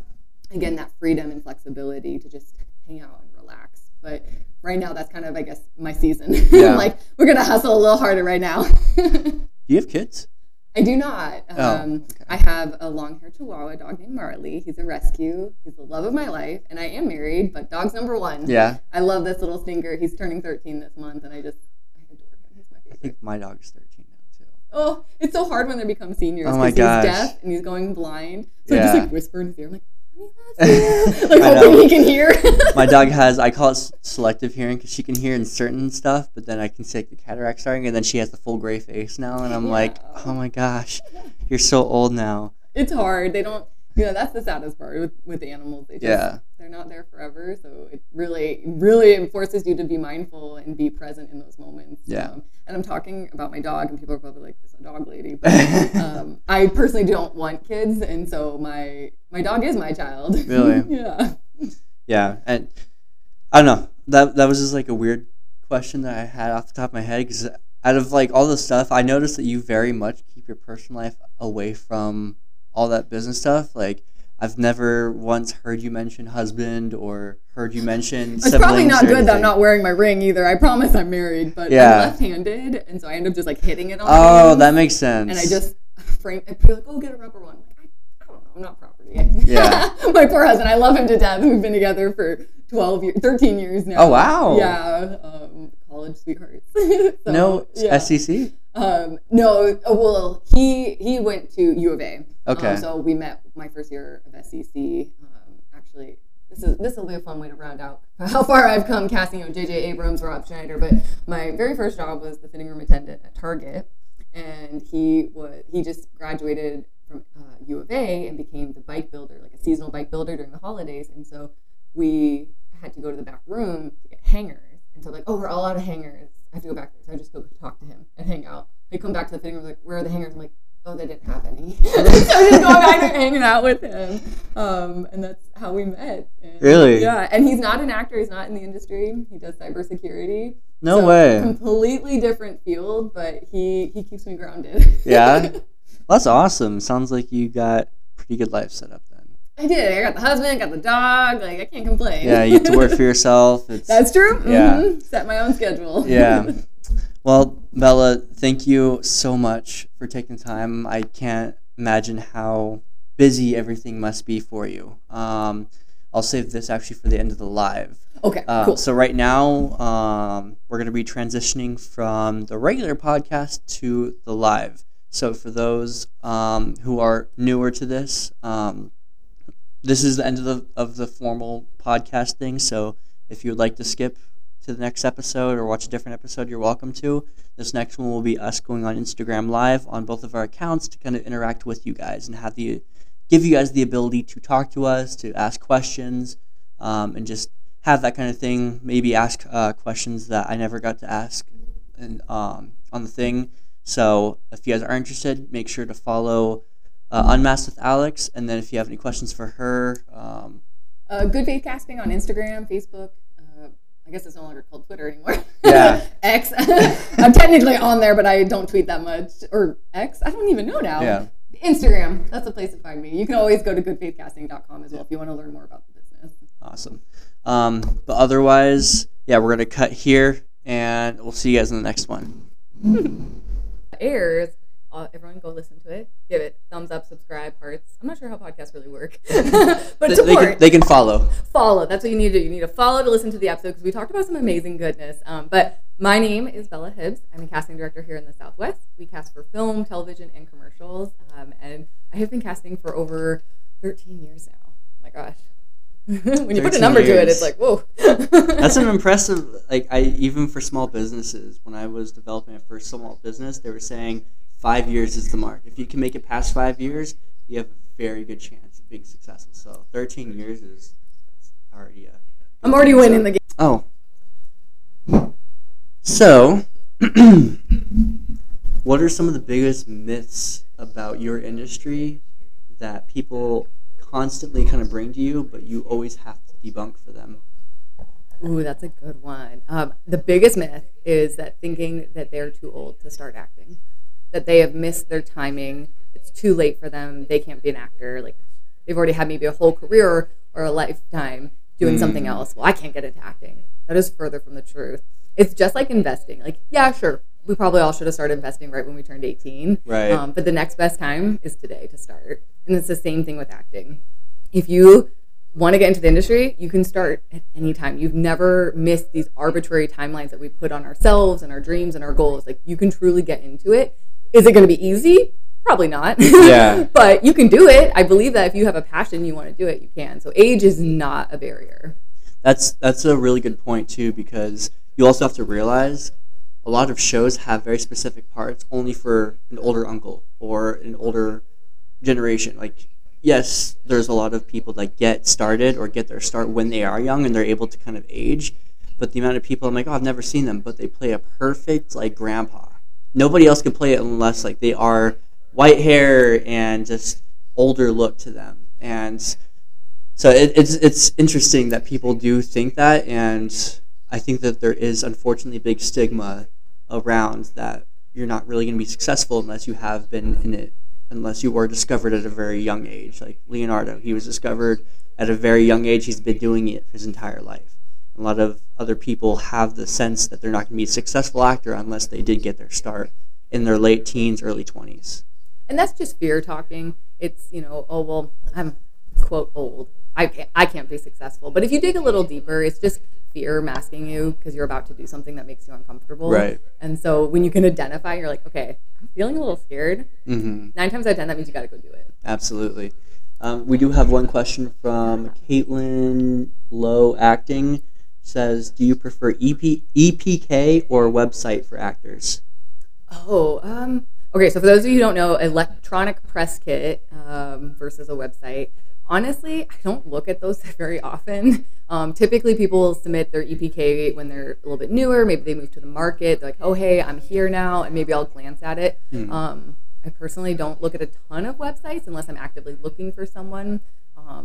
again, that freedom and flexibility to just hang out and relax. But right now, that's kind of, I guess, my season. Yeah. Like, we're going to hustle a little harder right now. Do you have kids? I do not. Okay. I have a long-haired Chihuahua dog named Marley. He's a rescue. He's the love of my life. And I am married, but dog's number one. Yeah. I love this little stinker. He's turning 13 this month, and I adore him. He's my favorite. I think my dog's 13 now, too. Oh, it's so hard when they become seniors. Oh, my gosh. He's deaf, and he's going blind. So I just, like, whisper in his ear. I'm like, like, hoping he can hear. My dog has, I call it selective hearing, because she can hear in certain stuff, but then I can see, like, the cataract starting, and then she has the full gray face now, and I'm like, oh my gosh, you're so old now. It's hard. They don't, you know, that's the saddest part with animals. They just, they're not there forever, so it really, really enforces you to be mindful and be present in those moments. Yeah. And I'm talking about my dog, and people are probably like, "This is a dog lady," but I personally don't want kids, and so my dog is my child. Really? Yeah, and I don't know. That was just like a weird question that I had off the top of my head, because out of, like, all the stuff, I noticed that you very much keep your personal life away from all that business stuff. Like, I've never once heard you mention husband or heard you mention siblings. It's probably not good that I'm not wearing my ring either. I promise I'm married, but I'm left-handed, and so I end up just like hitting it on. Oh, that makes sense. And I just frame it, like, oh, get a rubber one. Like, I don't know, I'm not property. Yeah. My poor husband, I love him to death. We've been together for 13 years now. Oh, wow. Yeah, college sweethearts. SCC? No, well, he went to U of A. Okay. So we met my first year of SCC. Actually, this will be a fun way to round out how far I've come casting. J.J. Abrams, Rob Schneider. But my very first job was the fitting room attendant at Target, and he just graduated from U of A and became the bike builder, like a seasonal bike builder during the holidays. And so we had to go to the back room to get hangers. And so like, oh, we're all out of hangers. I have to go back there, so I just go talk to him and hang out. They come back to the fitting room, like, where are the hangers? I'm like, oh, they didn't have any. So I just go back and hanging out with him. And that's how we met. And, really? Yeah, and he's not an actor. He's not in the industry. He does cybersecurity. No way. Completely different field, but he keeps me grounded. Yeah? Well, that's awesome. Sounds like you got pretty good life set up then. I did. I got the husband, got the dog. Like, I can't complain. Yeah, you have to work for yourself. That's true. Yeah. Mm-hmm. Set my own schedule. Yeah. Well, Bella, thank you so much for taking time. I can't imagine how busy everything must be for you. I'll save this actually for the end of the live. Okay, cool. So right now, we're going to be transitioning from the regular podcast to the live. So for those who are newer to this, this is the end of the formal podcast thing, so if you would like to skip to the next episode or watch a different episode, you're welcome to. This next one will be us going on Instagram Live on both of our accounts to kind of interact with you guys and give you guys the ability to talk to us, to ask questions, and just have that kind of thing. Maybe ask questions that I never got to ask on the thing. So if you guys are interested, make sure to follow Unmasked with Alex, and then if you have any questions for her, Good Faith Casting on Instagram, Facebook. I guess it's no longer called Twitter anymore. Yeah, X. I'm technically on there, but I don't tweet that much. Or X, I don't even know now. Yeah, Instagram. That's the place to find me. You can always go to goodfaithcasting.com as well if you want to learn more about the business. Awesome. But otherwise, yeah, we're gonna cut here, and we'll see you guys in the next one. Airs. Everyone go listen to it. Give it thumbs up, subscribe, hearts. I'm not sure how podcasts really work. But they can follow. Follow. That's what you need to do. You need to follow to listen to the episode because we talked about some amazing goodness. But my name is Bella Hibbs. I'm a casting director here in the Southwest. We cast for film, television, and commercials. And I have been casting for over 13 years now. Oh my gosh. When you put a number to it, it's like, whoa. That's an impressive, like, even for small businesses, when I was developing my first small business, they were saying 5 years is the mark. If you can make it past 5 years, you have a very good chance of being successful. So 13 years is already I'm already winning the game. Oh. So, what are some of the biggest myths about your industry that people constantly kind of bring to you, but you always have to debunk for them? Ooh, that's a good one. The biggest myth is that thinking that they're too old to start acting. That they have missed their timing. It's too late for them. They can't be an actor. Like, they've already had maybe a whole career or a lifetime doing something else. Well, I can't get into acting. That is further from the truth. It's just like investing. Like, yeah, sure, we probably all should have started investing right when we turned 18. Right. But the next best time is today to start. And it's the same thing with acting. If you want to get into the industry, you can start at any time. You've never missed these arbitrary timelines that we put on ourselves and our dreams and our goals. Like, you can truly get into it. Is it going to be easy? Probably not. Yeah. But you can do it. I believe that if you have a passion, you want to do it, you can. So age is not a barrier. That's a really good point, too, because you also have to realize a lot of shows have very specific parts only for an older uncle or an older generation. Like, yes, there's a lot of people that get started or get their start when they are young and they're able to kind of age. But the amount of people, I'm like, oh, I've never seen them, but they play a perfect, like, grandpa. Nobody else can play it unless, like, they are white hair and just older look to them. And so it's interesting that people do think that, and I think that there is, unfortunately, a big stigma around that you're not really going to be successful unless you have been in it unless you were discovered at a very young age. Like Leonardo, he was discovered at a very young age. He's been doing it his entire life. A lot of other people have the sense that they're not going to be a successful actor unless they did get their start in their late teens, early 20s. And that's just fear talking. It's, you know, oh, well, I'm, quote, old. I can't be successful. But if you dig a little deeper, it's just fear masking you because you're about to do something that makes you uncomfortable. Right. And so when you can identify, you're like, okay, I'm feeling a little scared. Mm-hmm. 9 times out of 10, that means you got to go do it. Absolutely. We do have one question from Caitlin Lowe Acting. Says, do you prefer EPK or website for actors? Oh, okay, so for those of you who don't know, electronic press kit versus a website. Honestly, I don't look at those very often. Typically, people will submit their EPK when they're a little bit newer. Maybe they move to the market. They're like, oh, hey, I'm here now, and maybe I'll glance at it. Mm. I personally don't look at a ton of websites unless I'm actively looking for someone.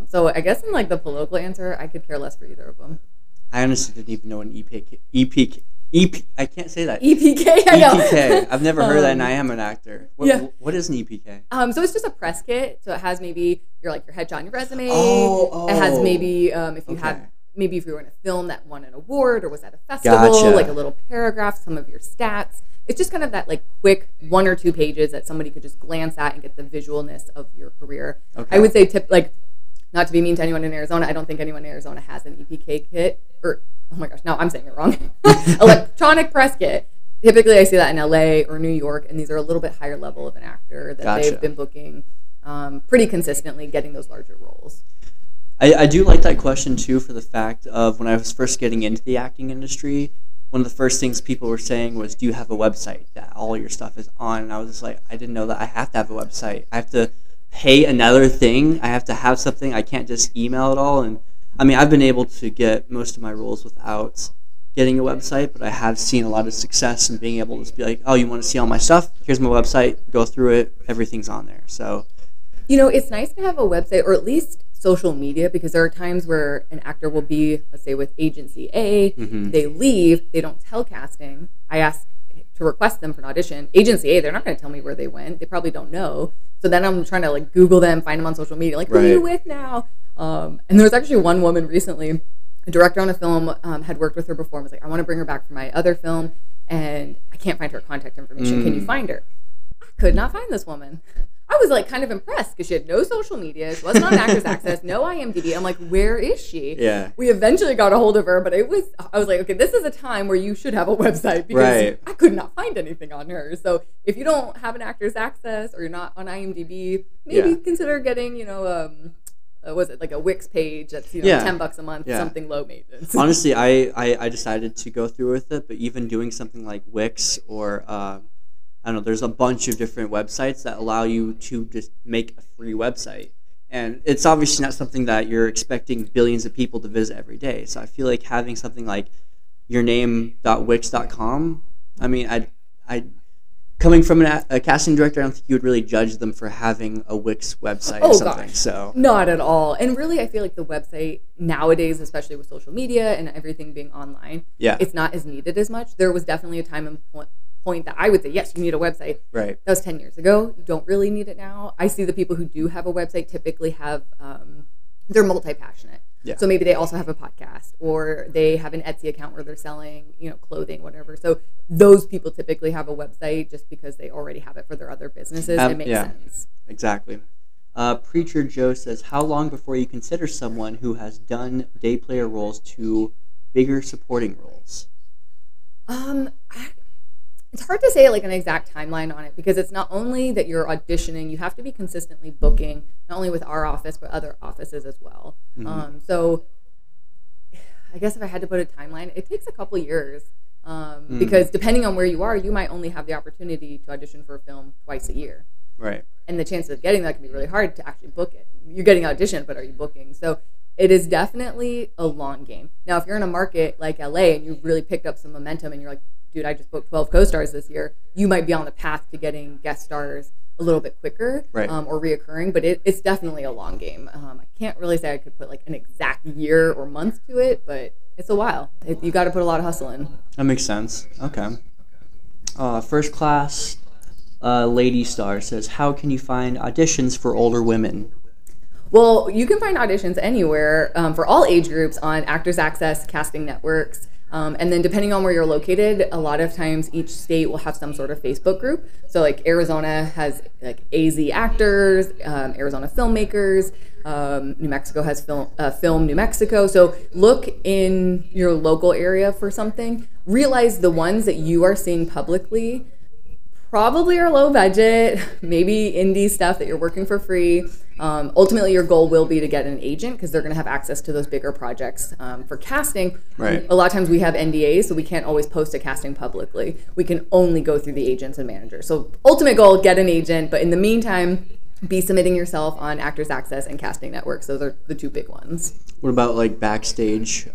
So I guess in like the political answer, I could care less for either of them. I honestly didn't even know an EPK. I can't say that. EPK, I know. EPK. I've never heard that, and I am an actor. What is an EPK? So it's just a press kit. So it has maybe your headshot on your resume. Oh. It has maybe if you were in a film that won an award or was at a festival, like a little paragraph, some of your stats. It's just kind of that like quick 1 or 2 pages that somebody could just glance at and get the visualness of your career. Okay. I would say not to be mean to anyone in Arizona, I don't think anyone in Arizona has an EPK kit. Or, oh my gosh, no, I'm saying it wrong. Electronic press kit. Typically, I see that in LA or New York, and these are a little bit higher level of an actor that they've been booking pretty consistently, getting those larger roles. I do like that question, too, for the fact of when I was first getting into the acting industry, one of the first things people were saying was, do you have a website that all your stuff is on? And I was just like, I didn't know that I have to have a website. I have to pay another thing. I have to have something. I can't just email it all. And I mean, I've been able to get most of my roles without getting a website, but I have seen a lot of success in being able to just be like, oh, you want to see all my stuff? Here's my website. Go through it. Everything's on there. So, you know, it's nice to have a website or at least social media, because there are times where an actor will be, let's say, with agency A, mm-hmm. They leave, they don't tell casting. I ask to request them for an audition. Agency A, they're not going to tell me where they went. They probably don't know. So then I'm trying to Google them, find them on social media, who are you with now? And there was actually one woman recently, a director on a film had worked with her before and was like, I want to bring her back for my other film and I can't find her contact information. Can you find her? I could not find this woman. I was kind of impressed because she had no social media. She wasn't on Actors Access, no IMDb. I'm like, where is she? Yeah. We eventually got a hold of her, but I was like, okay, this is a time where you should have a website because I could not find anything on her. So if you don't have an Actors Access or you're not on IMDb, maybe consider getting, a Wix page that's $10 a month, something low maintenance. Honestly, I decided to go through with it, but even doing something like Wix or I don't know, there's a bunch of different websites that allow you to just make a free website, and it's obviously not something that you're expecting billions of people to visit every day. So I feel like having something like yourname.wix.com. I mean, I coming from a casting director, I don't think you would really judge them for having a Wix website or something. Gosh. So not at all. And really, I feel like the website nowadays, especially with social media and everything being online, it's not as needed as much. There was definitely a time and point that I would say, yes, you need a website. Right. That was 10 years ago. You don't really need it now. I see the people who do have a website typically have, they're multi-passionate. Yeah. So maybe they also have a podcast or they have an Etsy account where they're selling, clothing, whatever. So those people typically have a website just because they already have it for their other businesses. It makes sense. Exactly. Preacher Joe says, how long before you consider someone who has done day player roles to bigger supporting roles? It's hard to say an exact timeline on it because it's not only that you're auditioning, you have to be consistently booking, not only with our office, but other offices as well. Mm-hmm. So I guess if I had to put a timeline, it takes a couple years because depending on where you are, you might only have the opportunity to audition for a film twice a year. Right. And the chances of getting that can be really hard to actually book it. You're getting auditioned, but are you booking? So it is definitely a long game. Now, if you're in a market like LA and you've really picked up some momentum and you're like, dude, I just booked 12 co-stars this year, you might be on the path to getting guest stars a little bit quicker or reoccurring, but it's definitely a long game. I can't really say I could put an exact year or month to it, but it's a while. You got to put a lot of hustle in. That makes sense. Okay. First class Lady Star says, how can you find auditions for older women? Well, you can find auditions anywhere for all age groups on Actors Access, Casting Networks, and then depending on where you're located, a lot of times each state will have some sort of Facebook group. So like Arizona has like AZ Actors, Arizona Filmmakers, New Mexico has Film New Mexico. So look in your local area for something. Realize the ones that you are seeing publicly probably are low budget, maybe indie stuff that you're working for free. Ultimately, your goal will be to get an agent because they're going to have access to those bigger projects for casting. Right. A lot of times we have NDAs, so we can't always post a casting publicly. We can only go through the agents and managers. So ultimate goal, get an agent. But in the meantime, be submitting yourself on Actors Access and Casting Networks. Those are the two big ones. What about like backstage?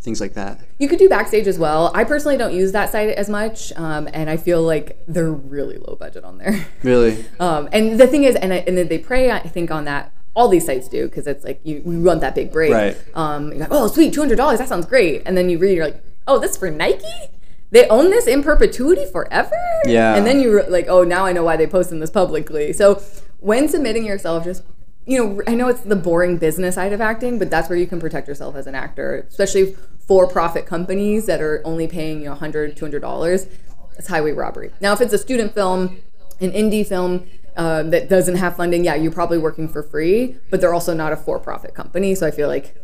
Things like that. You could do backstage as well. I personally don't use that site as much, and I feel like they're really low budget on there. Really? And the thing is, and they prey, I think, on that. All these sites do, because it's like you want that big break. Right. You're like, oh, sweet, $200, that sounds great. And then you read, you're like, oh, this is for Nike? They own this in perpetuity forever? Yeah. And then you're like, oh, now I know why they posted this publicly. So when submitting yourself, just I know it's the boring business side of acting, but that's where you can protect yourself as an actor, especially for-profit companies that are only paying $100, $200. It's highway robbery. Now, if it's a student film, an indie film that doesn't have funding, yeah, you're probably working for free, but they're also not a for-profit company, so I feel like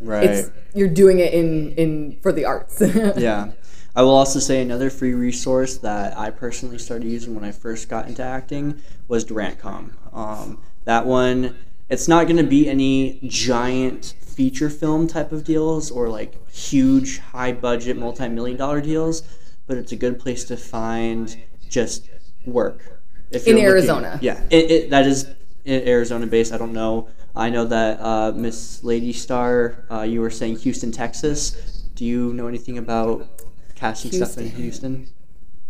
you're doing it in for the arts. Yeah. I will also say another free resource that I personally started using when I first got into acting was Durantcom. That one... It's not going to be any giant feature film type of deals or like huge high budget multi-million-dollar deals, but it's a good place to find just work. If you're in Arizona. That is Arizona based. I don't know. I know that Miss Lady Star, you were saying Houston, Texas. Do you know anything about casting stuff in Houston?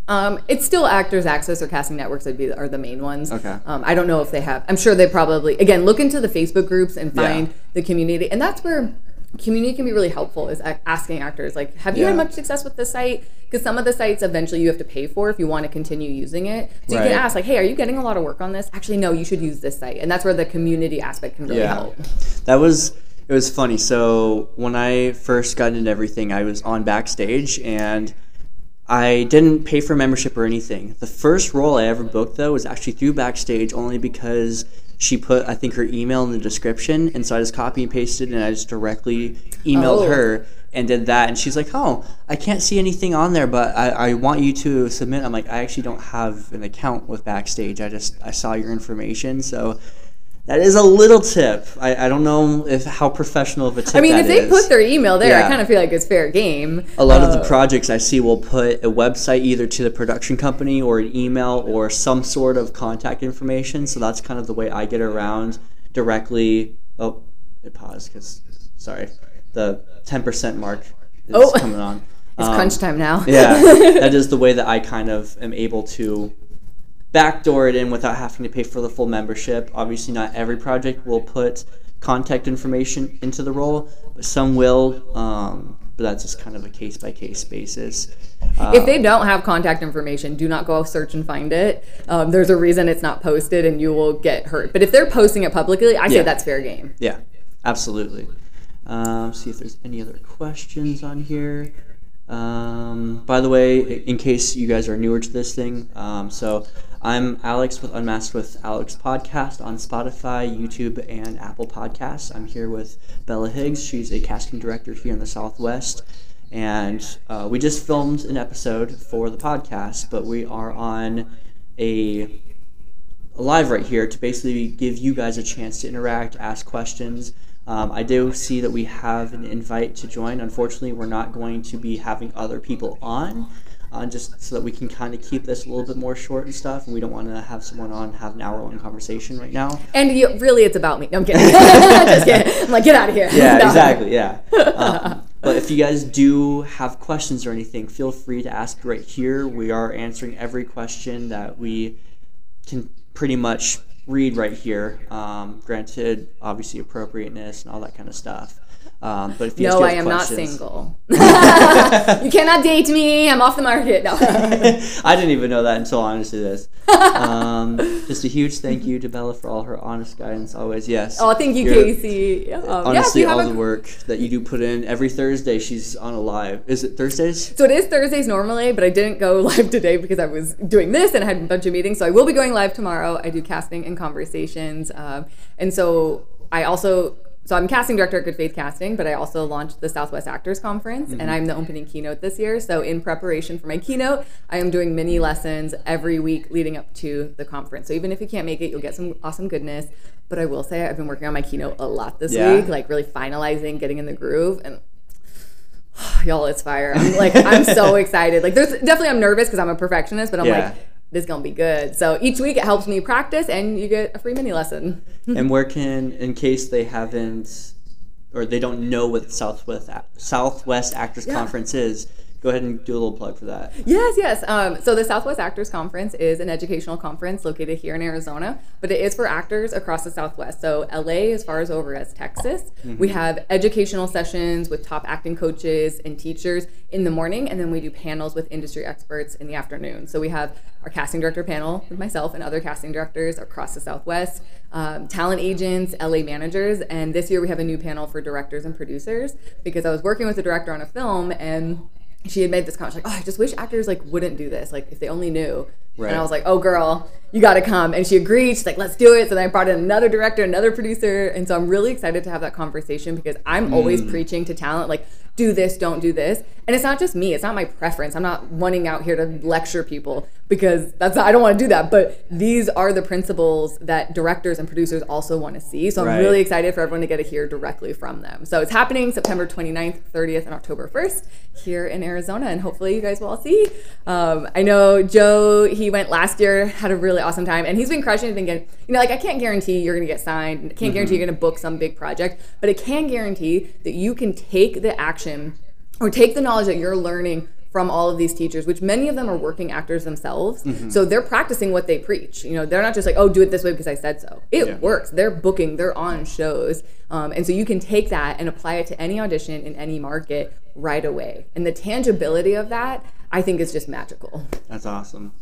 It's still Actors Access or Casting Networks are the main ones. Okay. I don't know if they have. I'm sure they probably, again, look into the Facebook groups and find the community. And that's where community can be really helpful, is asking actors, like, have you had much success with this site? Because some of the sites eventually you have to pay for if you want to continue using it. So you can ask, like, hey, are you getting a lot of work on this? Actually, no, you should use this site. And that's where the community aspect can really help. It was funny. So when I first got into everything, I was on backstage and I didn't pay for membership or anything. The first role I ever booked, though, was actually through Backstage, only because she put, I think, her email in the description, and so I just copy and pasted, and I just directly emailed her and did that, and she's like, oh, I can't see anything on there, but I want you to submit. I'm like, I actually don't have an account with Backstage. I saw your information, so... That is a little tip. I don't know how professional of a tip that is. I mean, if they put their email there, I kind of feel like it's fair game. A lot of the projects I see will put a website either to the production company or an email or some sort of contact information. So that's kind of the way I get around directly. Oh, it paused because, sorry, the 10% mark is coming on. It's crunch time now. Yeah, that is the way that I kind of am able to backdoor it in without having to pay for the full membership. Obviously, not every project will put contact information into the role. Some will, but that's just kind of a case-by-case basis. If they don't have contact information, do not go search and find it. There's a reason it's not posted, and you will get hurt. But if they're posting it publicly, I say that's fair game. Yeah, absolutely. See if there's any other questions on here. By the way, in case you guys are newer to this thing, so I'm Alex with Unmasked with Alex Podcast on Spotify, YouTube, and Apple Podcasts. I'm here with Bella Hibbs. She's a casting director here in the Southwest, and we just filmed an episode for the podcast, but we are on a live right here to basically give you guys a chance to interact, ask questions. I do see that we have an invite to join. Unfortunately, we're not going to be having other people on, just so that we can kind of keep this a little bit more short and stuff. And we don't want to have someone on, have an hour-long conversation right now. And really, it's about me. No, I'm kidding. Just kidding. I'm like, get out of here. Yeah, exactly, yeah. But if you guys do have questions or anything, feel free to ask right here. We are answering every question that we can pretty much read right here. Granted, obviously appropriateness and all that kind of stuff. But if you no, I am questions... not single. You cannot date me. I'm off the market. No. I didn't even know that until honestly this. Just a huge thank you to Bella for all her honest guidance always. Yes. Oh, thank you, Casey. Honestly, yeah, all the work that you do put in every Thursday. She's on a live. Is it Thursdays? So it is Thursdays normally, but I didn't go live today because I was doing this and I had a bunch of meetings. So I will be going live tomorrow. I do casting and conversations, and so I also. So I'm casting director at Good Faith Casting, but I also launched the Southwest Actors Conference, and I'm the opening keynote this year. So in preparation for my keynote, I am doing mini lessons every week leading up to the conference. So even if you can't make it, you'll get some awesome goodness. But I will say I've been working on my keynote a lot this week, like really finalizing, getting in the groove. And y'all, it's fire. I'm so excited. Like there's definitely, I'm nervous because I'm a perfectionist, but I'm like, this is gonna be good. So each week it helps me practice, and you get a free mini lesson. And where can, in case they haven't, or they don't know what Southwest Actors Conference is, go ahead and do a little plug for that. Yes. So the Southwest Actors Conference is an educational conference located here in Arizona, but it is for actors across the Southwest. So LA as far as over as Texas. We have educational sessions with top acting coaches and teachers in the morning, and then we do panels with industry experts in the afternoon. So we have our casting director panel with myself and other casting directors across the Southwest, talent agents, LA managers, and this year we have a new panel for directors and producers because I was working with a director on a film and she had made this comment, she's like, oh, I just wish actors like wouldn't do this, like if they only knew. Right. And I was like, oh girl, you gotta come. And she agreed, she's like, let's do it. So then I brought in another director, another producer. And so I'm really excited to have that conversation because I'm always preaching to talent, like do this, don't do this. And it's not just me, it's not my preference. I'm not running out here to lecture people because that's not, I don't wanna do that. But these are the principles that directors and producers also wanna see. So I'm really excited for everyone to get to hear directly from them. So it's happening September 29th, 30th, and October 1st here in Arizona. And hopefully you guys will all see. I know Joe, he went last year, had a really awesome time, and he's been crushing it. Thinking, you know, like I can't guarantee you're gonna get signed, can't guarantee you're gonna book some big project, but I can guarantee that you can take the action or take the knowledge that you're learning from all of these teachers, which many of them are working actors themselves. So they're practicing what they preach. You know, they're not just like, oh, do it this way because I said so. It works. They're booking, they're on shows. And so you can take that and apply it to any audition in any market right away. And the tangibility of that, I think, is just magical. That's awesome.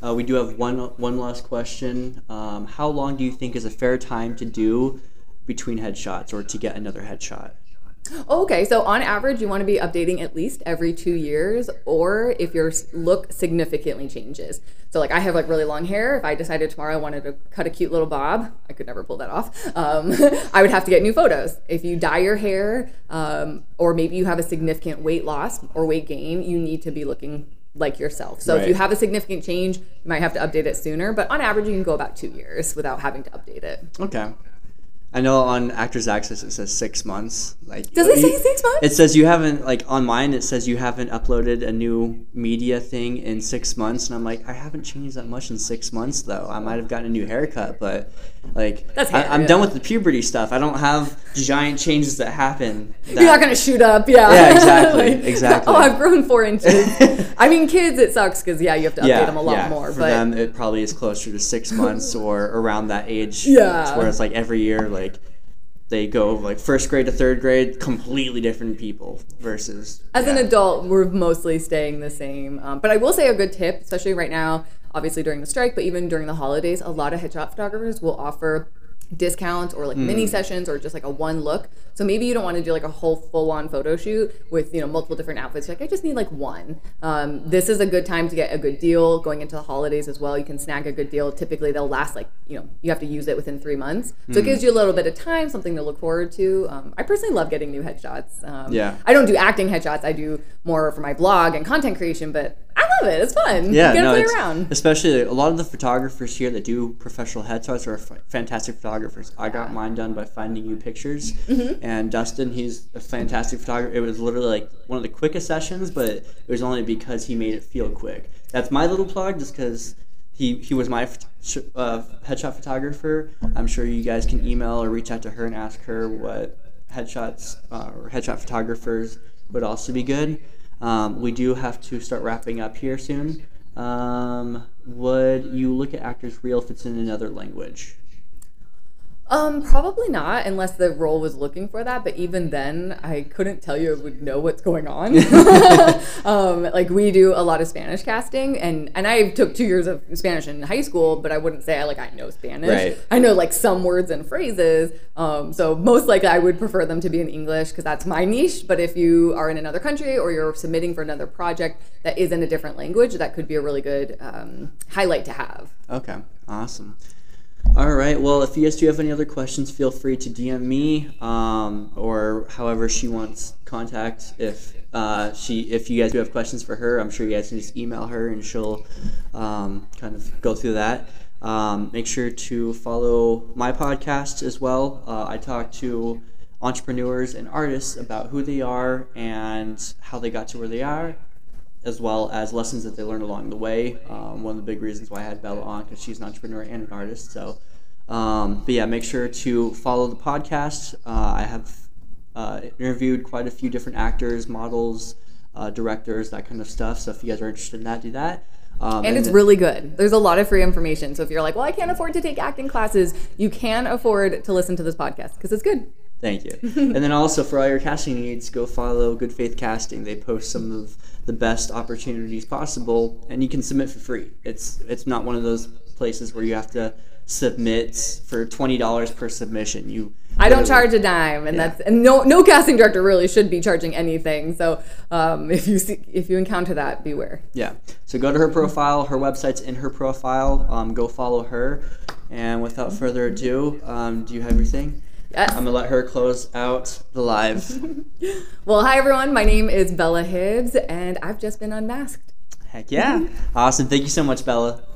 We do have one last question. How long do you think is a fair time to do between headshots or to get another headshot? Okay, so on average, you want to be updating at least every 2 years, or if your look significantly changes. So like I have like really long hair. If I decided tomorrow I wanted to cut a cute little bob, I could never pull that off. I would have to get new photos. If you dye your hair, or maybe you have a significant weight loss or weight gain, you need to be looking like yourself. So if you have a significant change, you might have to update it sooner. But on average, you can go about 2 years without having to update it. Okay. I know on Actors Access it says 6 months. Like, does it say 6 months? It says you haven't, like on mine it says you haven't uploaded a new media thing in 6 months, and I'm like, I haven't changed that much in 6 months though. I might have gotten a new haircut, but like I'm done with the puberty stuff. I don't have giant changes that happen. You're not gonna shoot up, Yeah, exactly, like, exactly. Oh, I've grown 4 inches. I mean, kids it sucks because you have to update them a lot more. For them it probably is closer to 6 months or around that age. Yeah, where it's like every year. Like they go like first grade to third grade, completely different people versus as an adult we're mostly staying the same. But I will say a good tip, especially right now, obviously during the strike, but even during the holidays, a lot of headshot photographers will offer discounts or like mini sessions or just like a one look. So maybe you don't want to do like a whole full-on photo shoot with, you know, multiple different outfits. You're like, I just need like one. This is a good time to get a good deal going into the holidays as well. You can snag a good deal. Typically they'll last like, you know, you have to use it within 3 months, so it gives you a little bit of time, something to look forward to. I personally love getting new headshots. I don't do acting headshots. I do more for my blog and content creation, but I love it. It's fun. Yeah, you gotta play around. Especially a lot of the photographers here that do professional headshots are fantastic photographers. I got mine done by Finding You Pictures, and Dustin, he's a fantastic photographer. It was literally like one of the quickest sessions, but it was only because he made it feel quick. That's my little plug, just because he was my headshot photographer. I'm sure you guys can email or reach out to her and ask her what headshots or headshot photographers would also be good. We do have to start wrapping up here soon. Would you look at Actors Reel if it's in another language? Probably not, unless the role was looking for that. But even then, I couldn't tell you I would know what's going on. Like, we do a lot of Spanish casting, and I took 2 years of Spanish in high school, but I wouldn't say I know Spanish. Right. I know like some words and phrases. So most likely I would prefer them to be in English because that's my niche. But if you are in another country or you're submitting for another project that is in a different language, that could be a really good highlight to have. Okay, awesome. All right. Well, if you guys do have any other questions, feel free to DM me or however she wants contact. If you guys do have questions for her, I'm sure you guys can just email her and she'll kind of go through that. Make sure to follow my podcast as well. I talk to entrepreneurs and artists about who they are and how they got to where they are, as well as lessons that they learned along the way. One of the big reasons why I had Bella on, because she's an entrepreneur and an artist. So, but yeah, make sure to follow the podcast. I have interviewed quite a few different actors, models, directors, that kind of stuff. So if you guys are interested in that, do that. And it's really good. There's a lot of free information. So if you're like, well, I can't afford to take acting classes, you can afford to listen to this podcast because it's good. Thank you. And then also for all your casting needs, go follow Good Faith Casting. They post some of the best opportunities possible, and you can submit for free. It's not one of those places where you have to submit for $20 per submission. I don't charge a dime, and yeah. No casting director really should be charging anything. So if you encounter that, beware. Yeah. So go to her profile. Her website's in her profile. Go follow her. And without further ado, do you have your thing? Yes. I'm going to let her close out the live. Well, hi, everyone. My name is Bella Hibbs, and I've just been unmasked. Heck yeah. Awesome. Thank you so much, Bella.